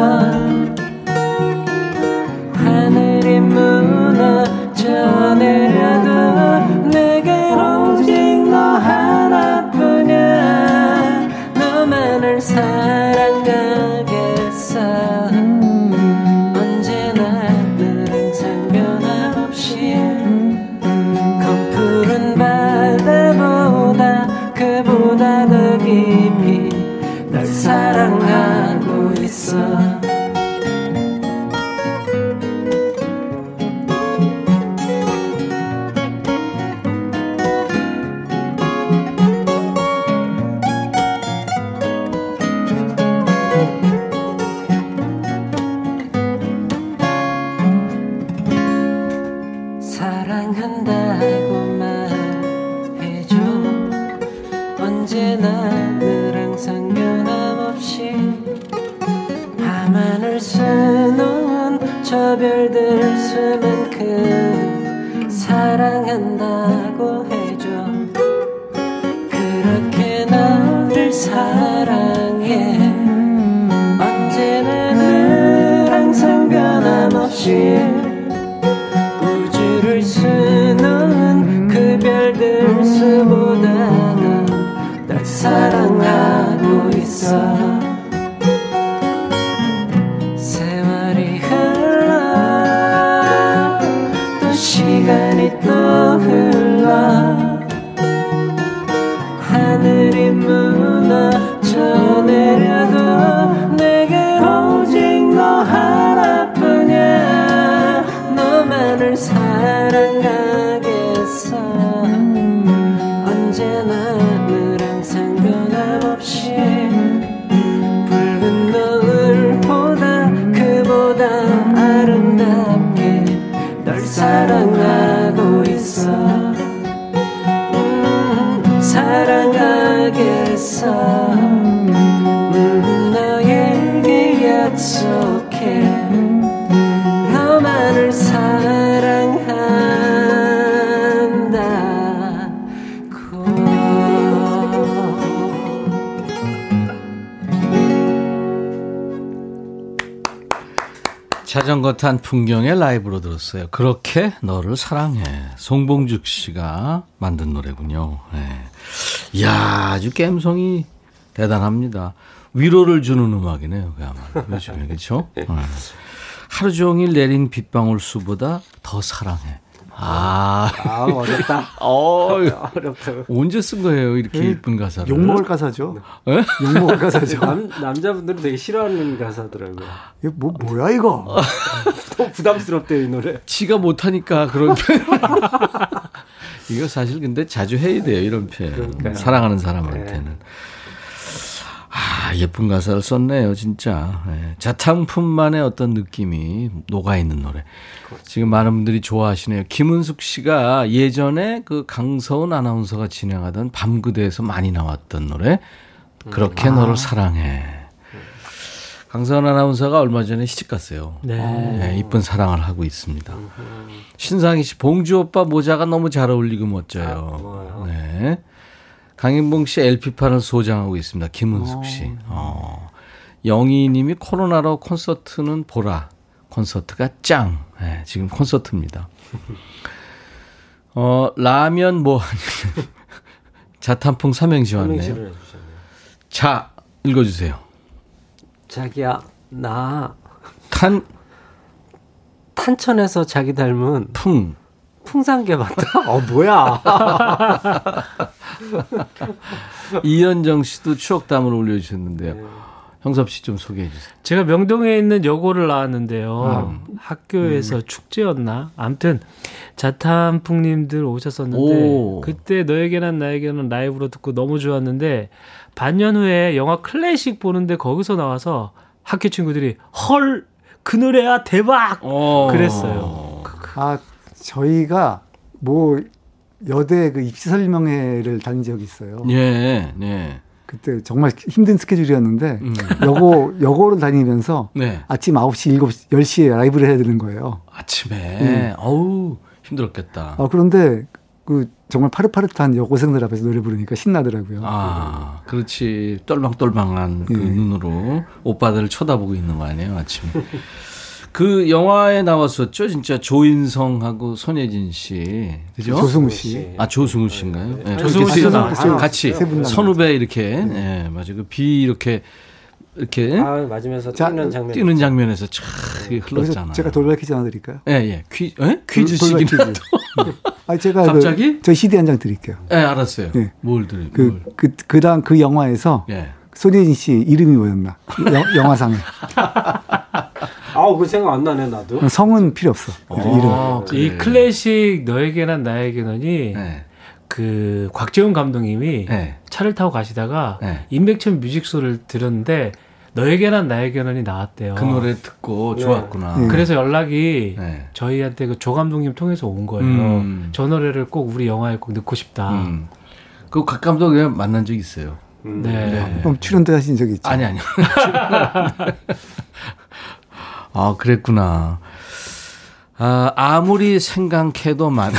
하늘이 무너져 내려도 내겐 오직 너 하나뿐이야. 너만을 사랑하겠어. 사랑하고 있어. 사랑한다고 말해줘. 언제나 늘 항상 하늘을 수놓은 저 별들 수만큼 사랑한다고 해줘. 그렇게 나를 사랑해. 언제나 늘 항상 변함없이 우주를 수놓은 그 별들 수보다 날 사랑하고 있어. 또 흘러 하늘이 무너져 내려도 내게 오직 너 하나뿐이야. 너만을 사랑하겠어. 언제나 늘 항상 변함없이 붉은 노을보다 그보다 아름답게 널 사랑하 음, 사랑하겠어. 음, 너의 자전거 탄 풍경의 라이브로 들었어요. 그렇게 너를 사랑해. 송봉주 씨가 만든 노래군요. 네. 이야, 아주 갬성이 대단합니다. 위로를 주는 음악이네요. 그야말로. 요즘에, 그렇죠? 네. 하루 종일 내린 빗방울 수보다 더 사랑해. 아, 아 어렵다. 어, 어렵다. 언제 쓴 거예요, 이렇게 에이, 예쁜 가사를? 욕먹을 가사죠. 네. 욕먹을 가사죠. 남, 남자분들은 되게 싫어하는 가사더라고요. 이거 뭐, 뭐야, 이거? 또 부담스럽대요, 이 노래. 지가 못하니까 그런 표현. 이거 사실 근데 자주 해야 돼요, 이런 표현. 사랑하는 사람한테는. 네. 아, 예쁜 가사를 썼네요, 진짜. 예. 자탕품만의 어떤 느낌이 녹아있는 노래. 그렇지. 지금 많은 분들이 좋아하시네요. 김은숙 씨가 예전에 그 강서운 아나운서가 진행하던 밤그대에서 많이 나왔던 노래. 그렇게 음. 너를 아. 사랑해. 강서운 아나운서가 얼마 전에 시집 갔어요. 네. 예, 이쁜 사랑을 하고 있습니다. 음흠. 신상희 씨, 봉주 오빠 모자가 너무 잘 어울리고 멋져요. 아, 네. 강인봉 씨 엘피판을 소장하고 있습니다. 김은숙 씨. 어. 영희 님이 코로나로 콘서트는 보라. 콘서트가 짱. 네, 지금 콘서트입니다. 어, 라면 뭐 자탄풍 삼행시 왔네요. 자, 읽어주세요. 자기야, 나. 탄. 탄천에서 자기 닮은. 풍. 풍산개 맞다? 어, 뭐야. 이현정 씨도 추억담을 올려주셨는데요. 네. 형섭 씨 좀 소개해 주세요. 제가 명동에 있는 여고를 나왔는데요. 음. 학교에서 음. 축제였나? 아무튼 자탄풍님들 오셨었는데 오. 그때 너에게 난 나에게 난 라이브로 듣고 너무 좋았는데 반년 후에 영화 클래식 보는데 거기서 나와서 학교 친구들이 헐! 그 노래야 대박! 오. 그랬어요. 아, 저희가 뭐 여대 그 입시 설명회를 다닌 적이 있어요. 예, 예. 그때 정말 힘든 스케줄이었는데 음. 여고 여고를 다니면서 네. 아침 아홉 시, 일곱 시, 열 시에 라이브를 해야 되는 거예요. 아침에. 어우, 음. 힘들었겠다. 아, 그런데 그 정말 파릇파릇한 여고생들 앞에서 노래 부르니까 신나더라고요. 아, 그렇지. 똘망똘망한 그 예. 눈으로 오빠들을 쳐다보고 있는 거 아니에요, 아침에. 그 영화에 나왔었죠, 진짜 조인성하고 손예진 씨, 그죠? 조승우 씨, 아 조승우 씨인가요? 네. 조승우 씨랑 아, 같이 선후배 이렇게, 예, 네. 네. 맞아요. 그 비 이렇게 이렇게 아, 맞으면서 자, 뛰는 장면, 뛰는 장면에서 쫙 흘렀잖아요. 제가 돌발퀴즈 하나 드릴까요? 예, 예, 퀴즈, 예? 퀴즈 시기라도. 아, 제가 갑자기 그, 저 씨디 한 장 드릴게요. 예, 네, 알았어요. 네. 뭘 드릴? 그, 그, 그다음 그 영화에서 네. 손예진 씨 이름이 뭐였나? 여, 영화상에. 아우, 그 생각 안 나네, 나도. 성은 필요 없어. 아, 이 그래. 클래식 너에게 난 나에게 너니 네. 그 곽재훈 감독님이 네. 차를 타고 가시다가 네. 임백천 뮤직소를 들었는데 너에게 난 나에게 너니 나왔대요. 그 노래 듣고 네. 좋았구나. 네. 그래서 연락이 네. 저희한테 그 조 감독님 통해서 온 거예요. 음. 저 노래를 꼭 우리 영화에 꼭 넣고 싶다. 음. 그 곽 감독님 만난 적 있어요. 음. 네. 네. 그럼 출연도 하신 적이 있죠? 아니, 아니요. 아, 그랬구나. 아, 아무리 생각해도 많은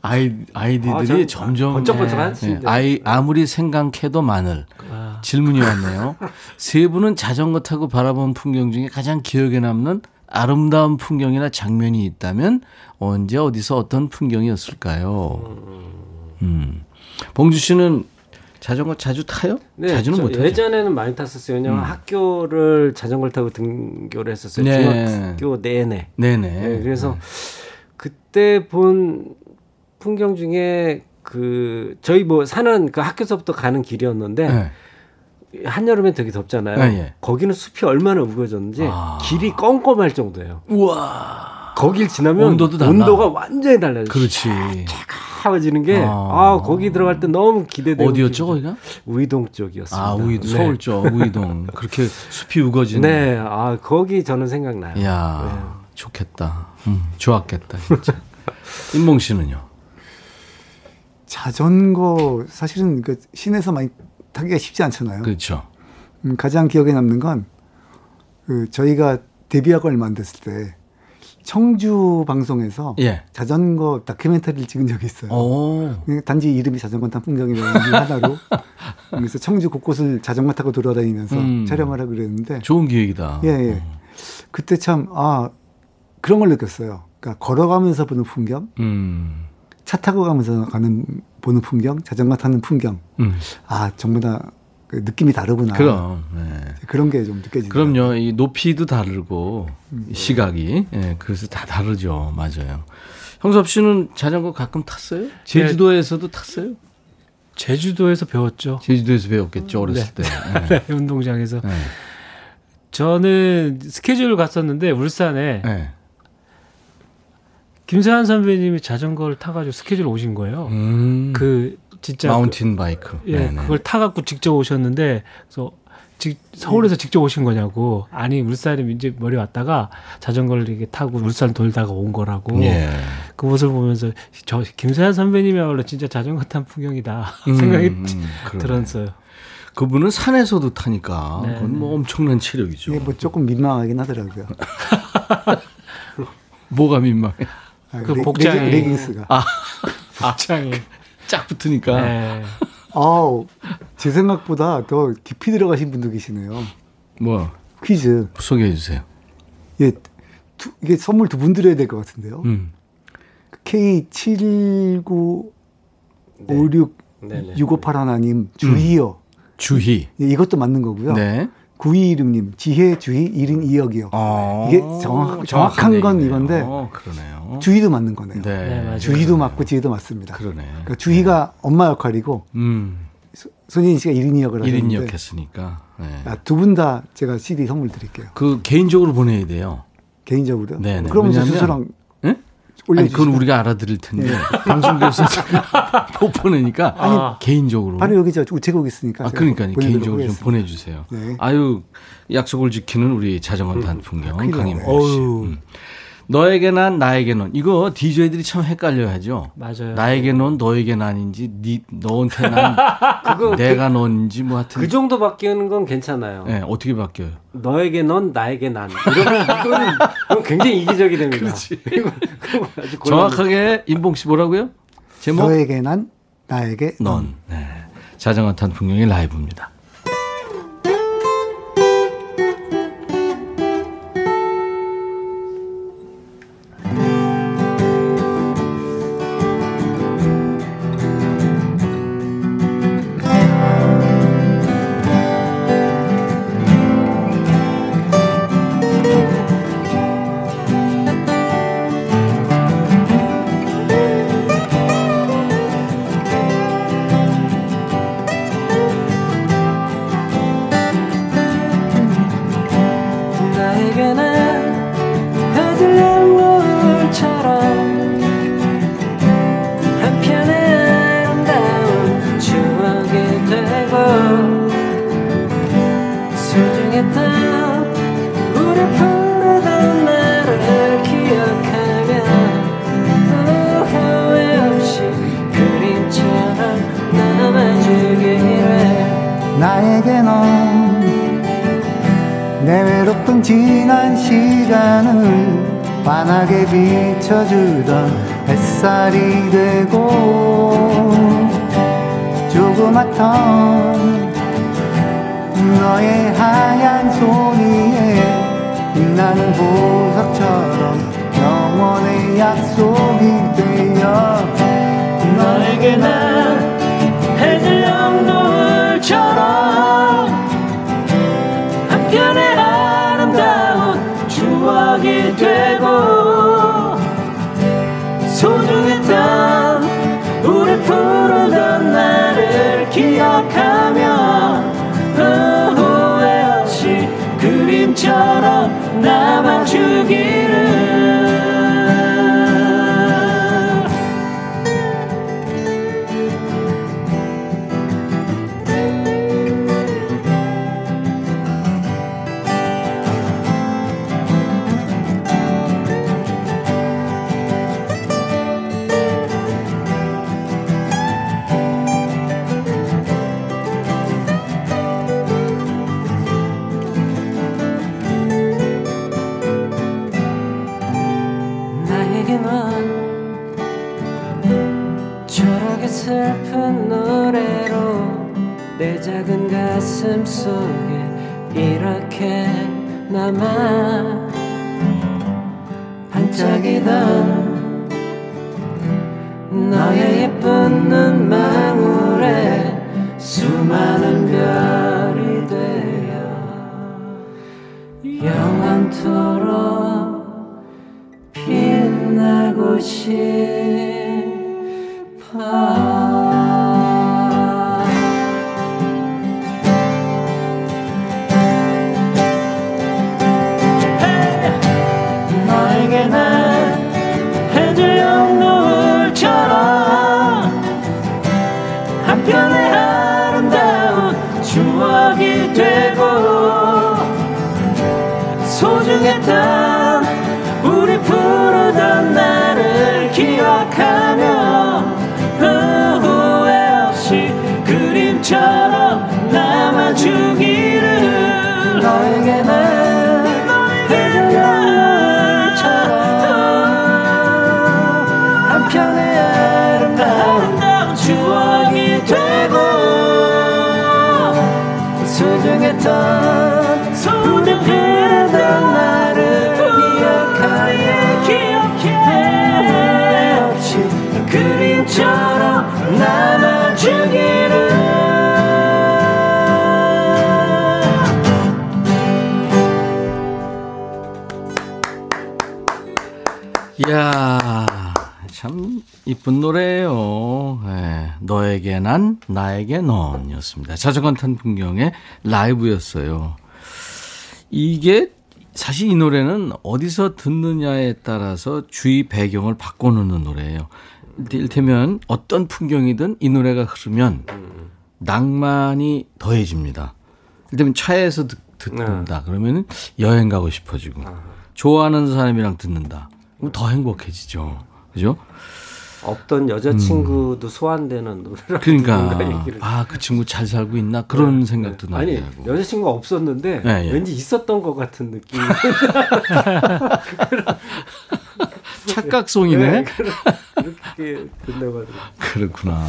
아이, 아이디들이 아, 점점. 번쩍번쩍한? 예, 예, 아이, 아무리 생각해도 많을. 아. 질문이 왔네요. 세 분은 자전거 타고 바라본 풍경 중에 가장 기억에 남는 아름다운 풍경이나 장면이 있다면 언제 어디서 어떤 풍경이었을까요? 음. 봉주 씨는 자전거 자주 타요? 네, 자주는 못 타요. 예전에는 많이 탔었어요. 왜냐면 음. 학교를 자전거를 타고 등교를 했었어요. 네. 중학교 내내. 네네. 네, 그래서 네. 그때 본 풍경 중에 그 저희 뭐 사는 그 학교서부터 가는 길이었는데 네. 한여름에 되게 덥잖아요. 네, 네. 거기는 숲이 얼마나 우거졌는지 아. 길이 껌껌할 정도예요. 우와. 거길 지나면 온도도 달라. 온도가 완전히 달라져요. 그렇지. 차가워지는 게, 아. 아, 거기 들어갈 때 너무 기대되고. 어디였죠, 거기가? 우이동 쪽이었습니다. 아, 우이동. 네. 서울 쪽, 우이동. 그렇게 숲이 우거지는. 네, 아, 거기 저는 생각나요. 이야, 네. 좋겠다. 음, 좋았겠다, 진짜. 임봉 씨는요? 자전거, 사실은 그 시내에서 많이 타기가 쉽지 않잖아요. 그렇죠. 음, 가장 기억에 남는 건, 그, 저희가 데뷔하고 얼마 안 됐을 때, 청주 방송에서 예. 자전거 다큐멘터리를 찍은 적이 있어요. 오. 단지 이름이 자전거 탄 풍경이라는 하나로. 그래서 청주 곳곳을 자전거 타고 돌아다니면서 음. 촬영을 하고 그랬는데. 좋은 기획이다. 예, 예. 음. 그때 참, 아, 그런 걸 느꼈어요. 그러니까 걸어가면서 보는 풍경, 음. 차 타고 가면서 가는, 보는 풍경, 자전거 타는 풍경. 음. 아, 전부 다 느낌이 다르구나. 그럼. 네. 그런 게 좀 느껴지네요. 그럼요. 이 높이도 다르고, 음. 시각이. 네, 그래서 다 다르죠. 맞아요. 형섭 씨는 자전거 가끔 탔어요? 제주도에서도 네. 탔어요? 제주도에서 배웠죠. 제주도에서 배웠겠죠. 어렸을 네. 때. 네. 운동장에서. 네. 저는 스케줄 갔었는데 울산에 네. 김세환 선배님이 자전거를 타가지고 스케줄 오신 거예요. 음. 그 진짜 마운틴 그, 바이크. 예, 네네. 그걸 타갖고 직접 오셨는데 그래서 지, 서울에서 음. 직접 오신 거냐고. 아니 울산에 이제 머리 왔다가 자전거를 이렇게 타고 울산 돌다가 온 거라고. 예. 그 모습을 보면서 저 김세환 선배님이야말로 진짜 자전거 탄 풍경이다 음, 생각이 음, 들었어요. 그분은 산에서도 타니까 네. 그건 뭐 엄청난 체력이죠. 네, 뭐 조금 민망하긴 하더라고요. 뭐가 민망해? 아, 그 복장이 레깅스가 아, 복장이 쫙 붙으니까. 네. 아우 제 생각보다 더 깊이 들어가신 분도 계시네요. 뭐 퀴즈 소개해 주세요. 예, 두, 이게 선물 두 분 드려야 될 것 같은데요. 음. 케이 칠구오육육오팔 하나님 주희요. 음. 주희. 예, 이것도 맞는 거고요. 네. 구이일육님 지혜 주희 일흔이억이요. 아~ 이게 정확, 정확한 건 이건데 어, 그러네요. 주희도 맞는 거네요. 네, 네, 주희도 그러네요. 맞고 지혜도 맞습니다. 그러네. 그러니까 주희가 네. 엄마 역할이고 음. 손예진 씨가 일흔이역을 하는데 일흔이역 했으니까 네. 아, 두 분 다 제가 씨디 선물 드릴게요. 그 개인적으로 보내야 돼요. 개인적으로요? 네. 그러면서 수수랑 네? 아니, 그건 우리가 알아들을 텐데. 네. 방송국에서 못 보내니까. 아니, 아. 개인적으로. 바로 여기 저 우체국 있으니까. 아, 그러니까 개인적으로 좀 보내주세요. 네. 아유, 약속을 지키는 우리 자전거 탄 풍경. 강인봉 씨. 음. 너에게 난, 나에게 넌. 이거 디제이들이 참 헷갈려 하죠. 맞아요. 나에게 넌, 너에게 난인지, 니, 너한테 난, 그거 내가 그, 넌인지 뭐 하여튼. 그 정도 바뀌는 건 괜찮아요. 네, 어떻게 바뀌어요? 너에게 넌, 나에게 난. 이러면 이거는 이건 굉장히 이기적이 됩니다. 그렇지. 이거, 그거 아주 정확하게 임봉 씨 뭐라고요? 제목? 너에게 난, 나에게 넌. 넌. 네. 자전거 탄 풍경의 라이브입니다. 가슴 속에 이렇게 남아 반짝이던 너의 예쁜 눈망울에 수많은 별이 되어 영원토록 빛나고 싶어. 한편의 아름다운 추억이 되고 소중했던 우리 부르던 나를 기억하며 후회 없이 그림처럼 남아주기를 너에게는 소중했던 소중했던 나를 기억하며 기억해 없이 그림처럼 남아주기를. 이야, 참 이쁜 노래예요. 네. 너에게 난, 나에게 넌이었습니다. 자전거 탄 풍경의 라이브였어요. 이게 사실 이 노래는 어디서 듣느냐에 따라서 주위 배경을 바꿔놓는 노래예요. 이를테면 어떤 풍경이든 이 노래가 흐르면 낭만이 더해집니다. 이를테면 차에서 듣, 듣는다. 그러면 여행 가고 싶어지고, 좋아하는 사람이랑 듣는다. 그럼 더 행복해지죠. 그죠? 없던 여자친구도 음. 소환되는 노래라고. 그러니까 아, 그 친구 잘 살고 있나 그런 네. 생각도 나고. 아니 여자친구가 없었는데 네, 네. 왠지 있었던 것 같은 느낌. 착각송이네. 네, 그렇게 된다거든요. 그렇구나.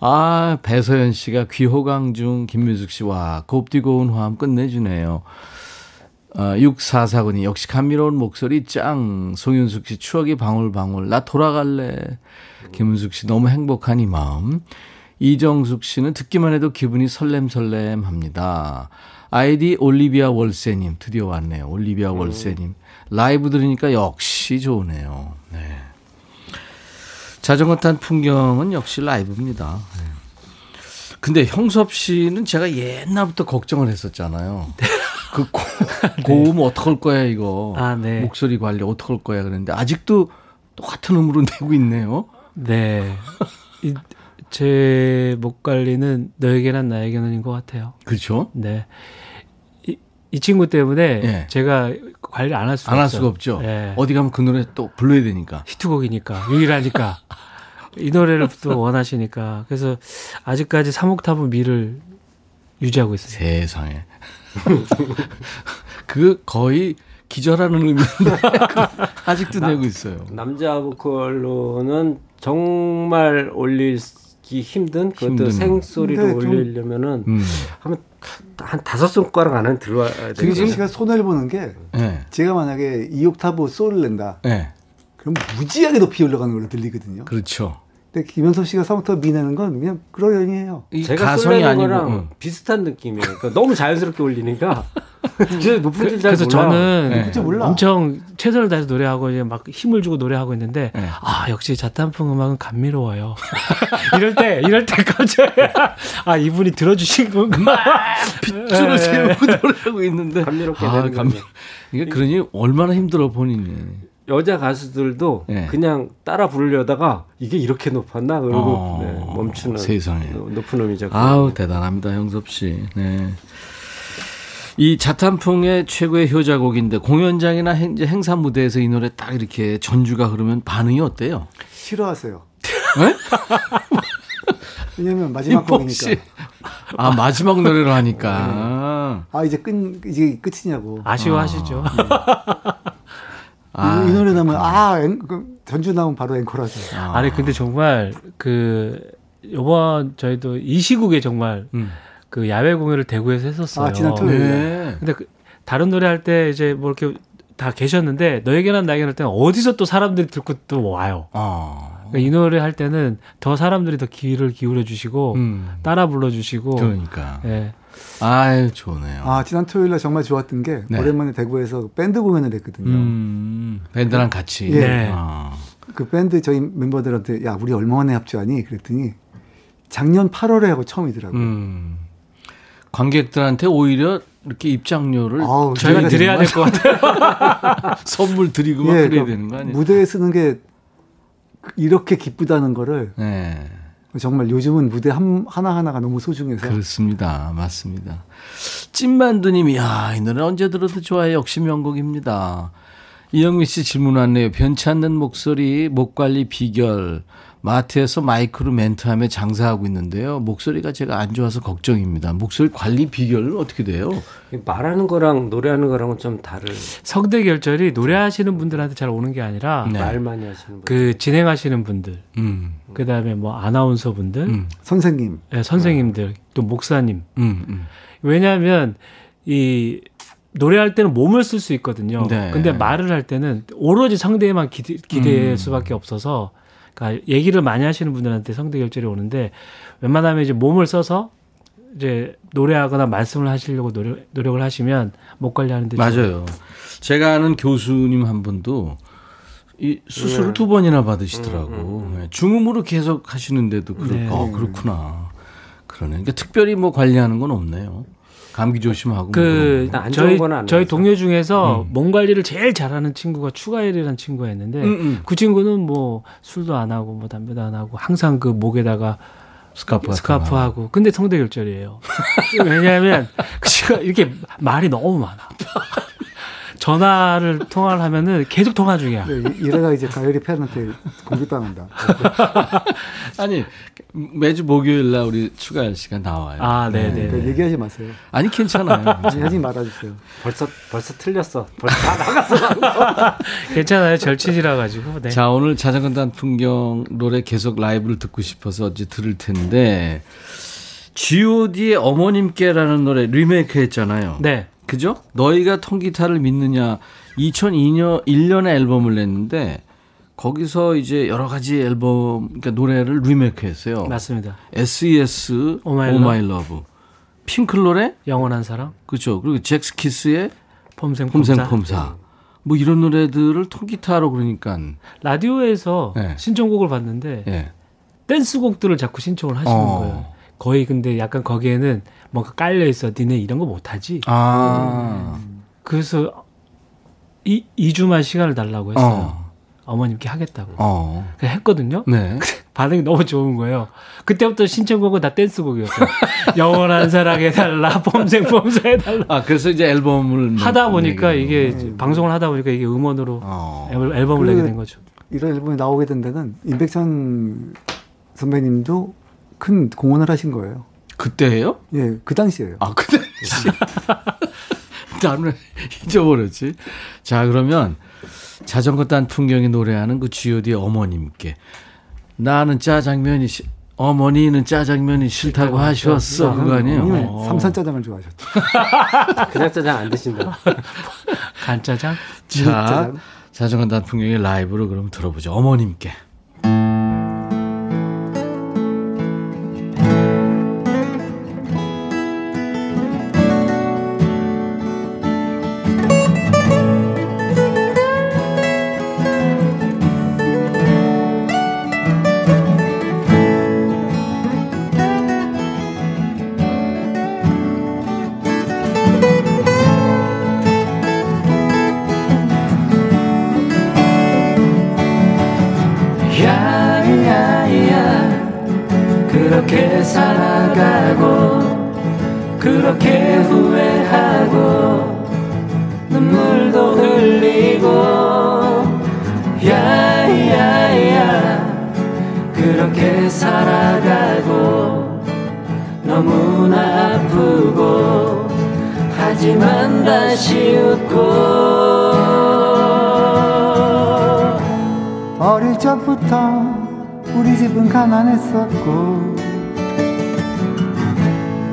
아, 배서연 씨가 귀호강중 김민숙 씨와 곱디고운 화음 끝내주네요. 어, 육사사군이 역시 감미로운 목소리 짱. 송윤숙 씨 추억이 방울방울 나 돌아갈래. 김은숙 씨 너무 행복한 이 마음. 이정숙 씨는 듣기만 해도 기분이 설렘설렘합니다. 아이디 올리비아 월세님 드디어 왔네요. 올리비아 음. 월세님 라이브 들으니까 역시 좋으네요. 네. 자전거 탄 풍경은 역시 라이브입니다. 네. 근데 형섭 씨는 제가 옛날부터 걱정을 했었잖아요. 그 고, 고음 네. 어떡할 거야 이거. 아, 네. 목소리 관리 어떡할 거야 그랬는데 아직도 똑같은 음으로 내고 있네요. 네. 제 목 관리는 너에게란 나에게는 것 같아요. 그렇죠? 네. 이, 이 친구 때문에 네. 제가 관리 안 할 수가 안 할 수가 없죠. 네. 어디 가면 그 노래 또 불러야 되니까. 히트곡이니까 유일하니까 이 노래를 또 원하시니까. 그래서 아직까지 삼 옥타브 미를 유지하고 있어요. 세상에. 그 거의 기절하는 의미인데 아직도 나, 내고 있어요. 남자 보컬로는 정말 올리기 힘든, 그것도 생소리로 올리려면은 음. 하면 한 다섯 손가락 안에 들어와야 돼요. 지금 제가 손해를 보는 게 네. 제가 만약에 이 옥타브 솔을 낸다. 네. 그럼 무지하게 높이 올라가는 걸로 들리거든요. 그렇죠. 근데 김현섭 씨가 사부터 미내는 건 그냥 그러려니 해요. 제가 가성이 아니고 응. 비슷한 느낌이에요. 그러니까 너무 자연스럽게 올리니까 진짜 높은 줄 잘 몰라. 그래서 저는 네. 그쵸, 몰라. 엄청 최선을 다해서 노래하고 이제 막 힘을 주고 노래하고 있는데 네. 아 역시 자탄풍 음악은 감미로워요. 이럴 때 이럴 때까지 아 이분이 들어주신 건가? 빗줄을 세우고 노래하고 있는데 감미롭게 아, 되는 감미. 이게 그러니 얼마나 힘들어 본인이. 여자 가수들도 네. 그냥 따라 부르려다가 이게 이렇게 높았나? 그리고 어, 네, 멈추는 세상에. 높은 음이죠. 아우, 대단합니다. 형섭 씨. 네. 이 자탄풍의 최고의 효자곡인데 공연장이나 행, 행사 무대에서 이 노래 딱 이렇게 전주가 흐르면 반응이 어때요? 싫어하세요. 네? 왜냐면 마지막 곡이니까. 아, 마지막 노래로 하니까. 아, 이제 끝, 이제 끝이냐고. 아쉬워하시죠. 아, 네. 아, 이 노래 나오면 아 앵, 전주 나오면 바로 앵콜하죠. 아. 아니 근데 정말 그 이번 저희도 이 시국에 정말 음. 그 야외 공연을 대구에서 했었어요. 아, 지난 토요일에. 네. 근데 그, 다른 노래 할 때 이제 뭐 이렇게 다 계셨는데 너에게란 나에게란 할 때는 어디서 또 사람들이 듣고 또 와요. 아. 그러니까 이 노래 할 때는 더 사람들이 더 귀를 기울여 주시고 음. 따라 불러 주시고. 그러니까. 예. 아유 좋네요. 아 지난 토요일에 정말 좋았던 게 네. 오랜만에 대구에서 밴드 공연을 했거든요. 음, 밴드랑 같이. 예. 네. 아. 그 밴드 저희 멤버들한테 야 우리 얼마 만에 합주하니? 그랬더니 작년 팔월에 하고 처음이더라고요. 음. 관객들한테 오히려 이렇게 입장료를 아우, 저희가 드려야 될 것 같아요. 선물 드리고 막 예, 그래야 되는 거 아니에요? 무대에 쓰는 게 이렇게 기쁘다는 거를 네. 정말 요즘은 무대 한, 하나하나가 너무 소중해서 그렇습니다. 맞습니다. 찐만두님이 야, 이 노래 언제 들어도 좋아요. 역시 명곡입니다. 이영미 씨 질문 왔네요. 변치 않는 목소리, 목관리 비결. 마트에서 마이크로 멘트하며 장사하고 있는데요. 목소리가 제가 안 좋아서 걱정입니다. 목소리 관리 비결은 어떻게 돼요? 말하는 거랑 노래하는 거랑은 좀 다른. 성대 결절이 노래하시는 분들한테 잘 오는 게 아니라 네. 말 많이 하시는 분들, 그 진행하시는 분들, 음. 그 다음에 뭐 아나운서 분들, 음. 선생님, 네, 선생님들, 또 목사님. 음. 음. 왜냐하면 이 노래할 때는 몸을 쓸 수 있거든요. 네. 근데 말을 할 때는 오로지 성대에만 기대, 기대할 음. 수밖에 없어서. 그러니까 얘기를 많이 하시는 분들한테 성대결절이 오는데 웬만하면 이제 몸을 써서 이제 노래하거나 말씀을 하시려고 노력, 노력을 하시면 목 관리하는데 맞아요. 제가 아는 교수님 한 분도 이 수술을 네. 두 번이나 받으시더라고. 음, 음, 음. 중음으로 계속 하시는데도 그렇, 네. 아, 그렇구나. 그러네. 그러니까 특별히 뭐 관리하는 건 없네요. 감기 조심하고. 그 뭐. 안 좋은 저희, 건 안 저희 동료 중에서 음. 몸 관리를 제일 잘하는 친구가 추가일이라는 친구가 있는데 음, 음. 그 친구는 뭐 술도 안 하고 뭐 담배도 안 하고 항상 그 목에다가 스카프 스카프 하고. 근데 성대결절이에요. 왜냐하면 그 친구가 이렇게 말이 너무 많아. 전화를 통화를 하면은 계속 통화 중이야. 네, 이래가 이제 가열이 팬한테 공격당한다. 아니 매주 목요일 날 우리 추가열 씨가 나와요. 아, 네네. 네, 네. 얘기하지 마세요. 아니 괜찮아요. 하지 말아주세요. 벌써 벌써 틀렸어. 벌써 다 나갔어. 괜찮아요. 절친이라 가지고. 네. 자 오늘 자전거 탄 풍경 노래 계속 라이브를 듣고 싶어서 어찌 들을 텐데 지오디의 어머님께라는 노래 리메이크 했잖아요. 네. 그죠? 너희가 통기타를 믿느냐 이천이 년 일 년에 앨범을 냈는데 거기서 이제 여러 가지 앨범 그러니까 노래를 리메이크했어요. 맞습니다. 에스 이 에스 Oh My, oh my Love, love. 핑클롤의 영원한 사랑. 그렇죠. 그리고 잭스키스의 폼생폼사. 뭐 이런 노래들을 통기타로 그러니까 라디오에서 네. 신청곡을 봤는데 네. 댄스곡들을 자꾸 신청을 하시는 어. 거예요. 거의 근데 약간 거기에는 뭔가 깔려있어. 니네 이런 거 못하지? 아. 음. 그래서 이, 이 주만 시간을 달라고 했어요. 어. 어머님께 하겠다고. 어. 그래서 했거든요. 네. 반응이 너무 좋은 거예요. 그때부터 신청곡은 다 댄스곡이었어요. 영원한 사랑 해달라, 폼생 폼사 해달라. 아, 그래서 이제 앨범을. 하다 보니까 이게, 네. 방송을 하다 보니까 이게 음원으로 어. 앨범을 그, 내게 된 거죠. 이런 앨범이 나오게 된 데는 임백천 선배님도 큰 공헌을 하신 거예요. 그때예요? 예, 그 당시에요. 아, 그 당시. 나는 잊어버렸지. 자, 그러면 자전거 탄 풍경이 노래하는 그 지오디의 어머님께 나는 짜장면이 시, 어머니는 짜장면이 싫다고 하셨어. 그거 아니에요? 삼선 짜장을 좋아하셨죠. 그냥 짜장 안 드신다. 간짜장? 자, 짜장? 자전거 탄 풍경의 라이브로 그럼 들어보죠. 어머님께.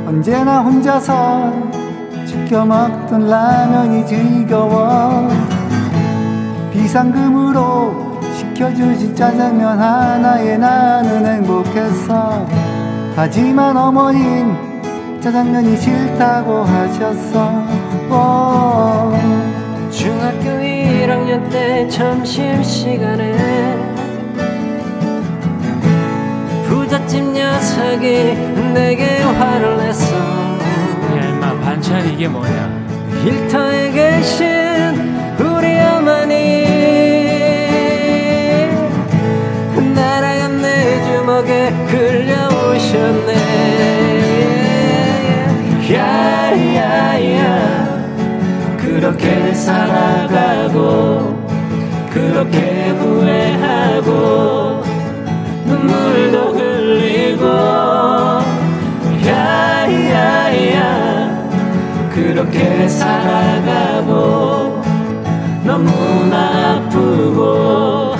언제나 혼자서 지켜 먹던 라면이 지겨워 비상금으로 시켜주신 짜장면 하나에 나는 행복했어. 하지만 어머님 짜장면이 싫다고 하셨어. 오. 중학교 일 학년 때 점심시간에 부잣집 녀석이 내게 화를 냈어. 야 인마 반찬 이게 뭐냐. 일터에 계신 우리 어머니 날아간 내 주먹에 끌려오셨네. 야야야 그렇게 살아가고 그렇게 후회하고 눈물도 흘리고 야야야 그렇게 살아가고 너무나 아프고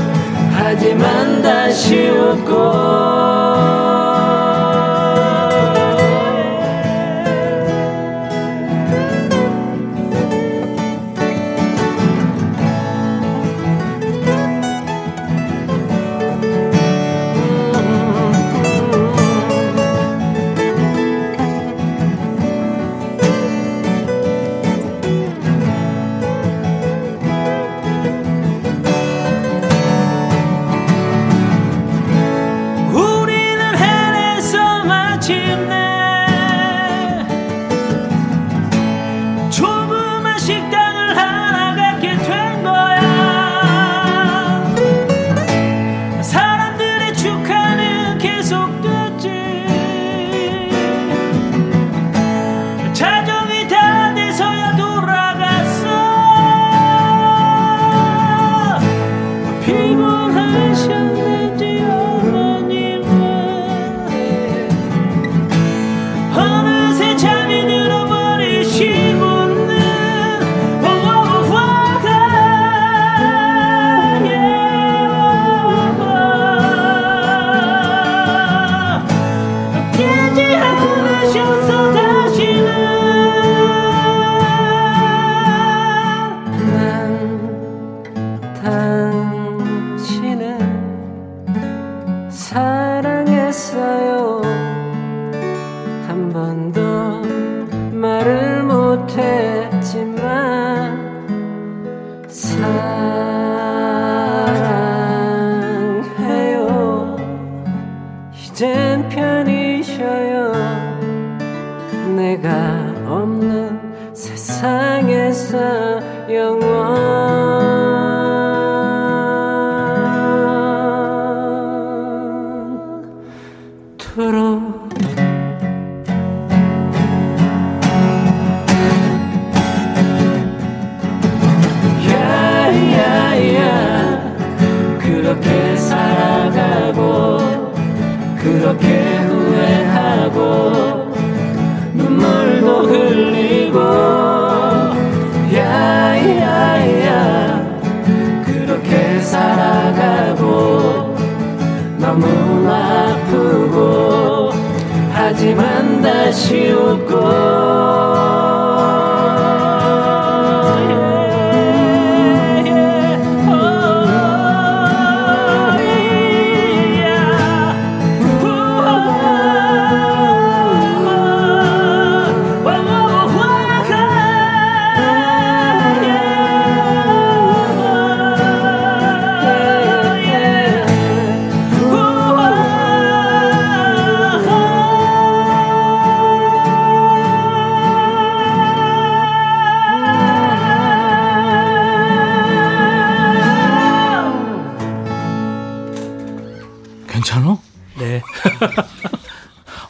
하지만 다시 웃고.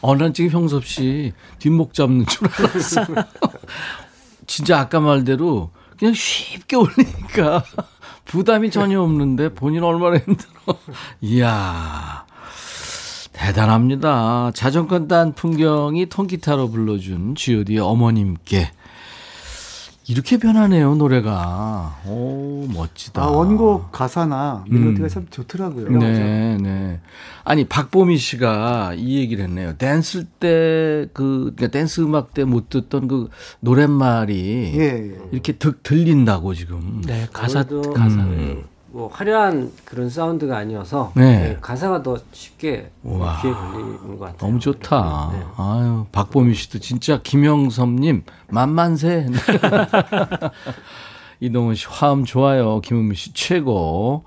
어, 난 지금 형섭 씨 뒷목 잡는 줄 알았어. 진짜 아까 말대로 그냥 쉽게 올리니까 부담이 전혀 없는데 본인 얼마나 힘들어. 이야, 대단합니다. 자전거 탄 풍경이 통기타로 불러준 지오디의 어머님께 이렇게 변하네요, 노래가. 오, 멋지다. 아, 원곡 가사나 멜로디가 음. 참 좋더라고요. 네, 네. 아니, 박보미 씨가 이 얘기를 했네요. 댄스 때, 그, 그러니까 댄스 음악 때 못 듣던 그 노랫말이 예, 예. 이렇게 득, 들린다고 지금. 네, 가사, 가사. 음. 뭐 화려한 그런 사운드가 아니어서 네. 네, 가사가 더 쉽게 우와, 귀에 걸리는 것 같아요. 너무 좋다. 네. 아유, 박보미 씨도 진짜 김영섭님 만만세. 이동훈 씨 화음 좋아요. 김은미 씨 최고.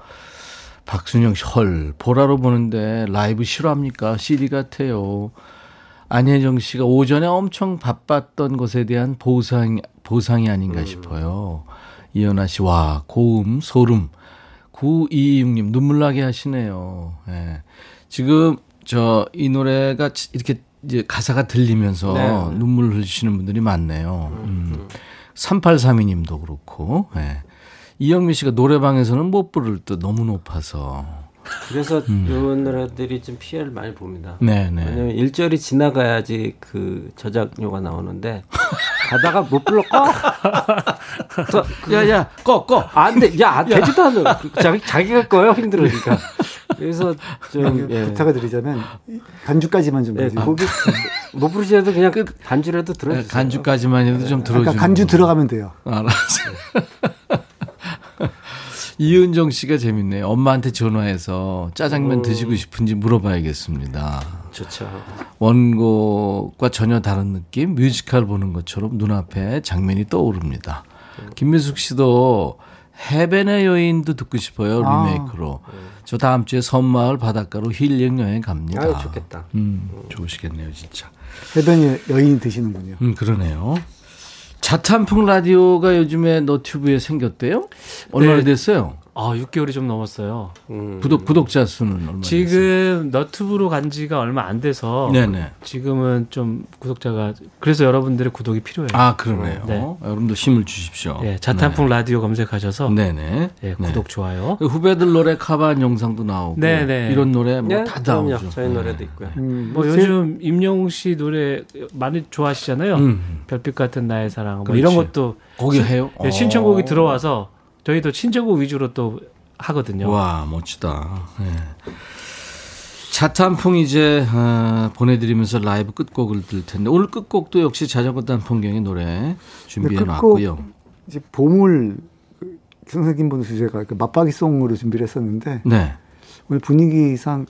박순영 씨 헐 보라로 보는데 라이브 싫어합니까? 씨디 같아요. 안혜정 씨가 오전에 엄청 바빴던 것에 대한 보상, 보상이 아닌가 음. 싶어요. 이현아 씨 와 고음 소름. 구이이육님 눈물 나게 하시네요. 예. 지금 저 이 노래가 이렇게 이제 가사가 들리면서 네. 눈물 흘리시는 분들이 많네요. 음. 삼팔삼이님도 그렇고 예. 이영민 씨가 노래방에서는 못 부를 듯 너무 높아서 그래서 음. 이런 노래들이 좀 피해를 많이 봅니다. 네네. 왜냐면 일절이 지나가야지 그 저작료가 나오는데 가다가 못 불러 꺼. 야야 꺼 꺼. 안 돼. 야 되지도 않아. 자기 자기가 꺼요 힘들으니까. 그래서 좀 예. 부탁을 드리자면 간주까지만 좀. 예, 거기 못 부르시더라도 그냥 그 간주라도 들어주세요. 간주까지만 해도 좀 들어주세요. 그러니까 간주 들어가면 돼요. 알았어요. 이은정 씨가 재밌네요. 엄마한테 전화해서 짜장면 음. 드시고 싶은지 물어봐야겠습니다. 좋죠. 원곡과 전혀 다른 느낌, 뮤지컬 보는 것처럼 눈앞에 장면이 떠오릅니다. 음. 김민숙 씨도 해변의 여인도 듣고 싶어요. 리메이크로. 아. 음. 저 다음 주에 섬마을 바닷가로 힐링 여행 갑니다. 아유, 좋겠다. 음, 음. 좋으시겠네요, 진짜. 해변의 여인이 드시는군요. 음, 그러네요. 자탄풍 라디오가 요즘에 너튜브에 생겼대요? 얼마나 네. 됐어요? 아, 육 개월이 좀 넘었어요. 음. 구독, 구독자 수는 얼마나 지금 됐어요? 너튜브로 간 지가 얼마 안 돼서 네네. 지금은 좀 구독자가 그래서 여러분들의 구독이 필요해요. 아, 그러네요. 네. 여러분도 힘을 주십시오. 네, 자탄풍 네. 라디오 검색하셔서 네네. 네, 구독, 네. 좋아요. 후배들 노래 커버한 영상도 나오고 네네. 이런 노래 뭐 다 네, 나오죠. 저희 노래도 있고요. 음, 뭐 요즘 임영웅 씨 노래 많이 좋아하시잖아요. 음. 별빛 같은 나의 사랑 뭐 이런 것도 거기 해요? 네, 신청곡이 들어와서 저희도 친정곡 위주로 또 하거든요. 와, 멋지다. 네. 자탄풍 이제 어, 보내드리면서 라이브 끝곡을 들 텐데 오늘 끝곡도 역시 자전거 탄 풍경의 노래 준비해놨고요. 네, 이제 보물 선생님 분 주제가 그 맞박이송으로 준비를 했었는데 네. 오늘 분위기상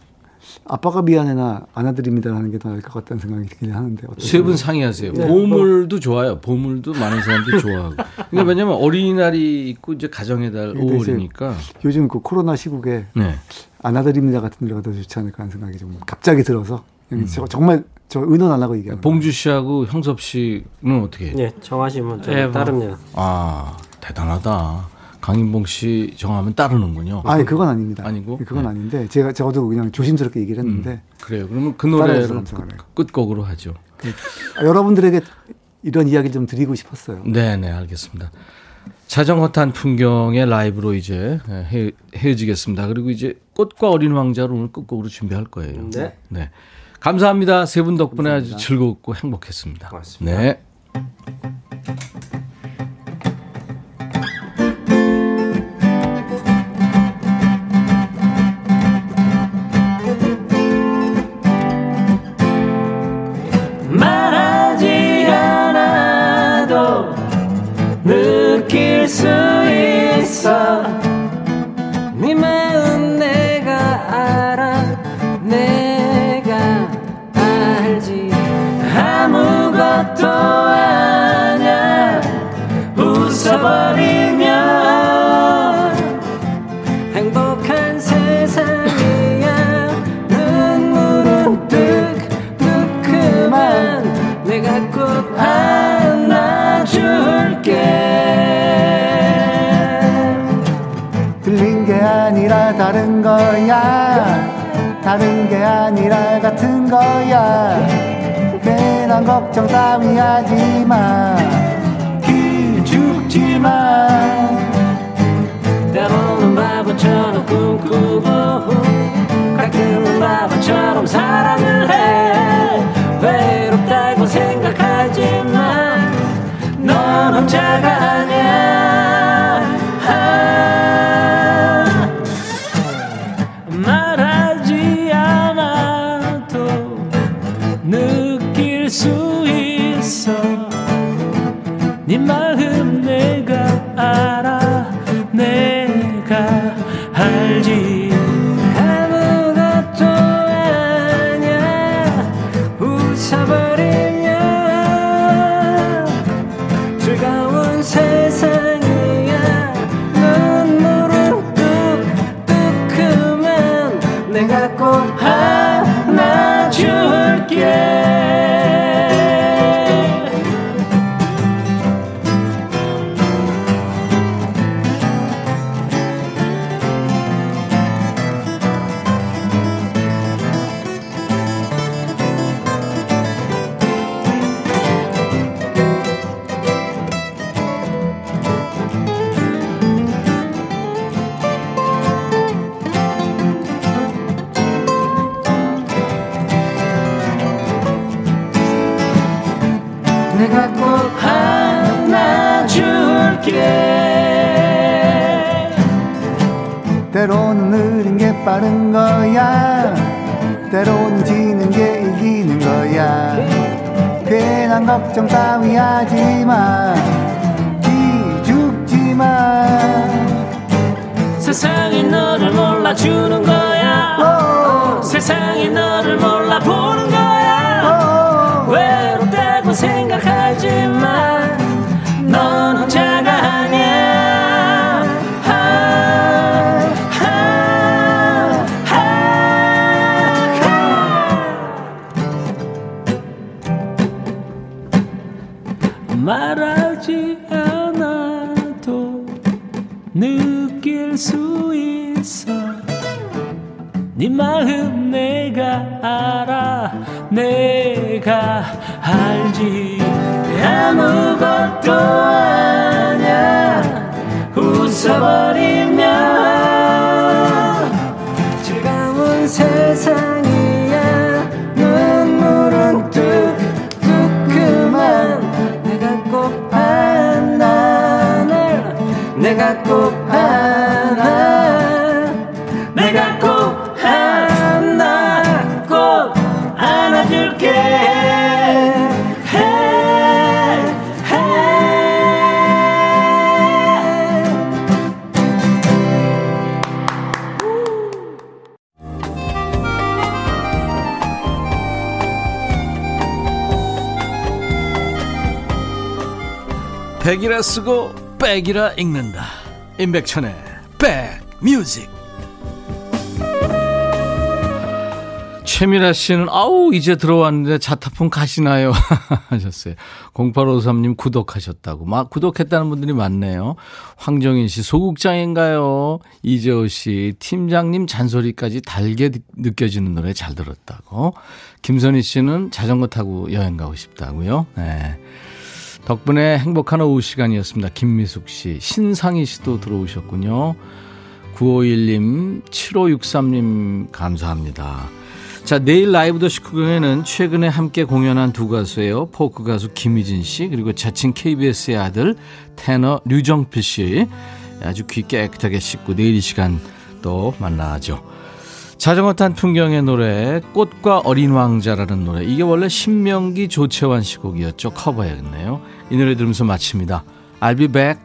아빠가 미안해나 안아드립니다 하는 게 더 나을 것 같다는 생각이 들긴 하는데 세 분 상의하세요. 네. 보물도 좋아요. 보물도 많은 사람들이 좋아하고. 그러니까 왜냐면 어린이날이 있고 이제 가정의 달 오월이니까 요즘 그 코로나 시국에 네. 안아드립니다 같은 노래가 더 좋지 않을까 하는 생각이 좀 갑자기 들어서 음. 정말 저 의논 안 하고 얘기하는 봉주 씨하고 형섭 씨는 어떻게 해요? 네, 정하시면 네, 따릅니다. 아, 대단하다. 강인봉 씨 정하면 따르는군요. 아니 그건 아닙니다. 아니고 그건 네. 아닌데 제가 저도 그냥 조심스럽게 얘기를 했는데 음, 그래요. 그러면 그 노래를 끝곡으로 하죠. 그, 아, 여러분들에게 이런 이야기 좀 드리고 싶었어요. 네네 알겠습니다. 자전거 탄 풍경의 라이브로 이제 헤, 헤어지겠습니다. 그리고 이제 꽃과 어린 왕자로 오늘 끝곡으로 준비할 거예요. 네. 네. 감사합니다. 세 분 덕분에 감사합니다. 아주 즐겁고 행복했습니다. 고맙습니다. 네. 수 있어 네 마음 내가 알아 내가 알지 아무것도 아냐 웃어버리면 행복한 세상이야 눈물은 뜨끔한 내가 꼭 안아줄게 아니라 다른 거야 다른 게 아니라 같은 거야 괜한 걱정 따위 하지마 기죽지마 때로는 바보처럼 꿈꾸고 가끔은 바보처럼 사랑을 해 외롭다고 생각하지만 넌 혼자가 아니야 느낄 수 있어. 네 마음 내가 알아. 내가 알지. 아무것도 아냐. 웃어버리냐. 즐거운 세상이야. 눈물은 뜨끔한 내가 꼭 안아줄게. 때로는 느린 게 빠른 거야. 때로는 지는 게 이기는 거야. 괜한 걱정 따위 하지마. 기죽지마. 세상이 너를 몰라주는 거야. 오오. 세상이 너를 몰라보는 거야. 오오. 외롭다고 생각하지마. 넌 혼자가 아니야. 아, 아, 아, 아. 말하지 않아도 느낄 수 있어. 네 마음 내가 알아. 내가 알지. 아무것도 아냐. 웃어버리면 즐거운 세상이야. 눈물은 뜨끔한 내가 꼭 안아날. 내가 꼭 안아. 내가 꼭 안아. 꼭 안아줄게. 백이라 쓰고 백이라 읽는다. 임백천의 Back Music. 최미라 씨는 아우 이제 들어왔는데 자타풍 가시나요? 하셨어요. 공팔오삼 님 구독하셨다고. 막 구독했다는 분들이 많네요. 황정인 씨 소극장인가요? 이재호 씨 팀장님 잔소리까지 달게 느껴지는 노래 잘 들었다고. 김선희 씨는 자전거 타고 여행 가고 싶다고요. 네. 덕분에 행복한 오후 시간이었습니다. 김미숙 씨, 신상희 씨도 들어오셨군요. 구오일 님, 칠오육삼 님 감사합니다. 자, 내일 라이브 더 시크경에는 최근에 함께 공연한 두 가수예요. 포크 가수 김희진 씨 그리고 자칭 케이비에스의 아들 테너 류정필 씨. 아주 귀 깨끗하게 씻고 내일 이 시간 또 만나죠. 자전거 탄 풍경의 노래 꽃과 어린 왕자라는 노래, 이게 원래 신명기 조채환 시곡이었죠. 커버해야겠네요. 이 노래 들으면서 마칩니다. I'll be back.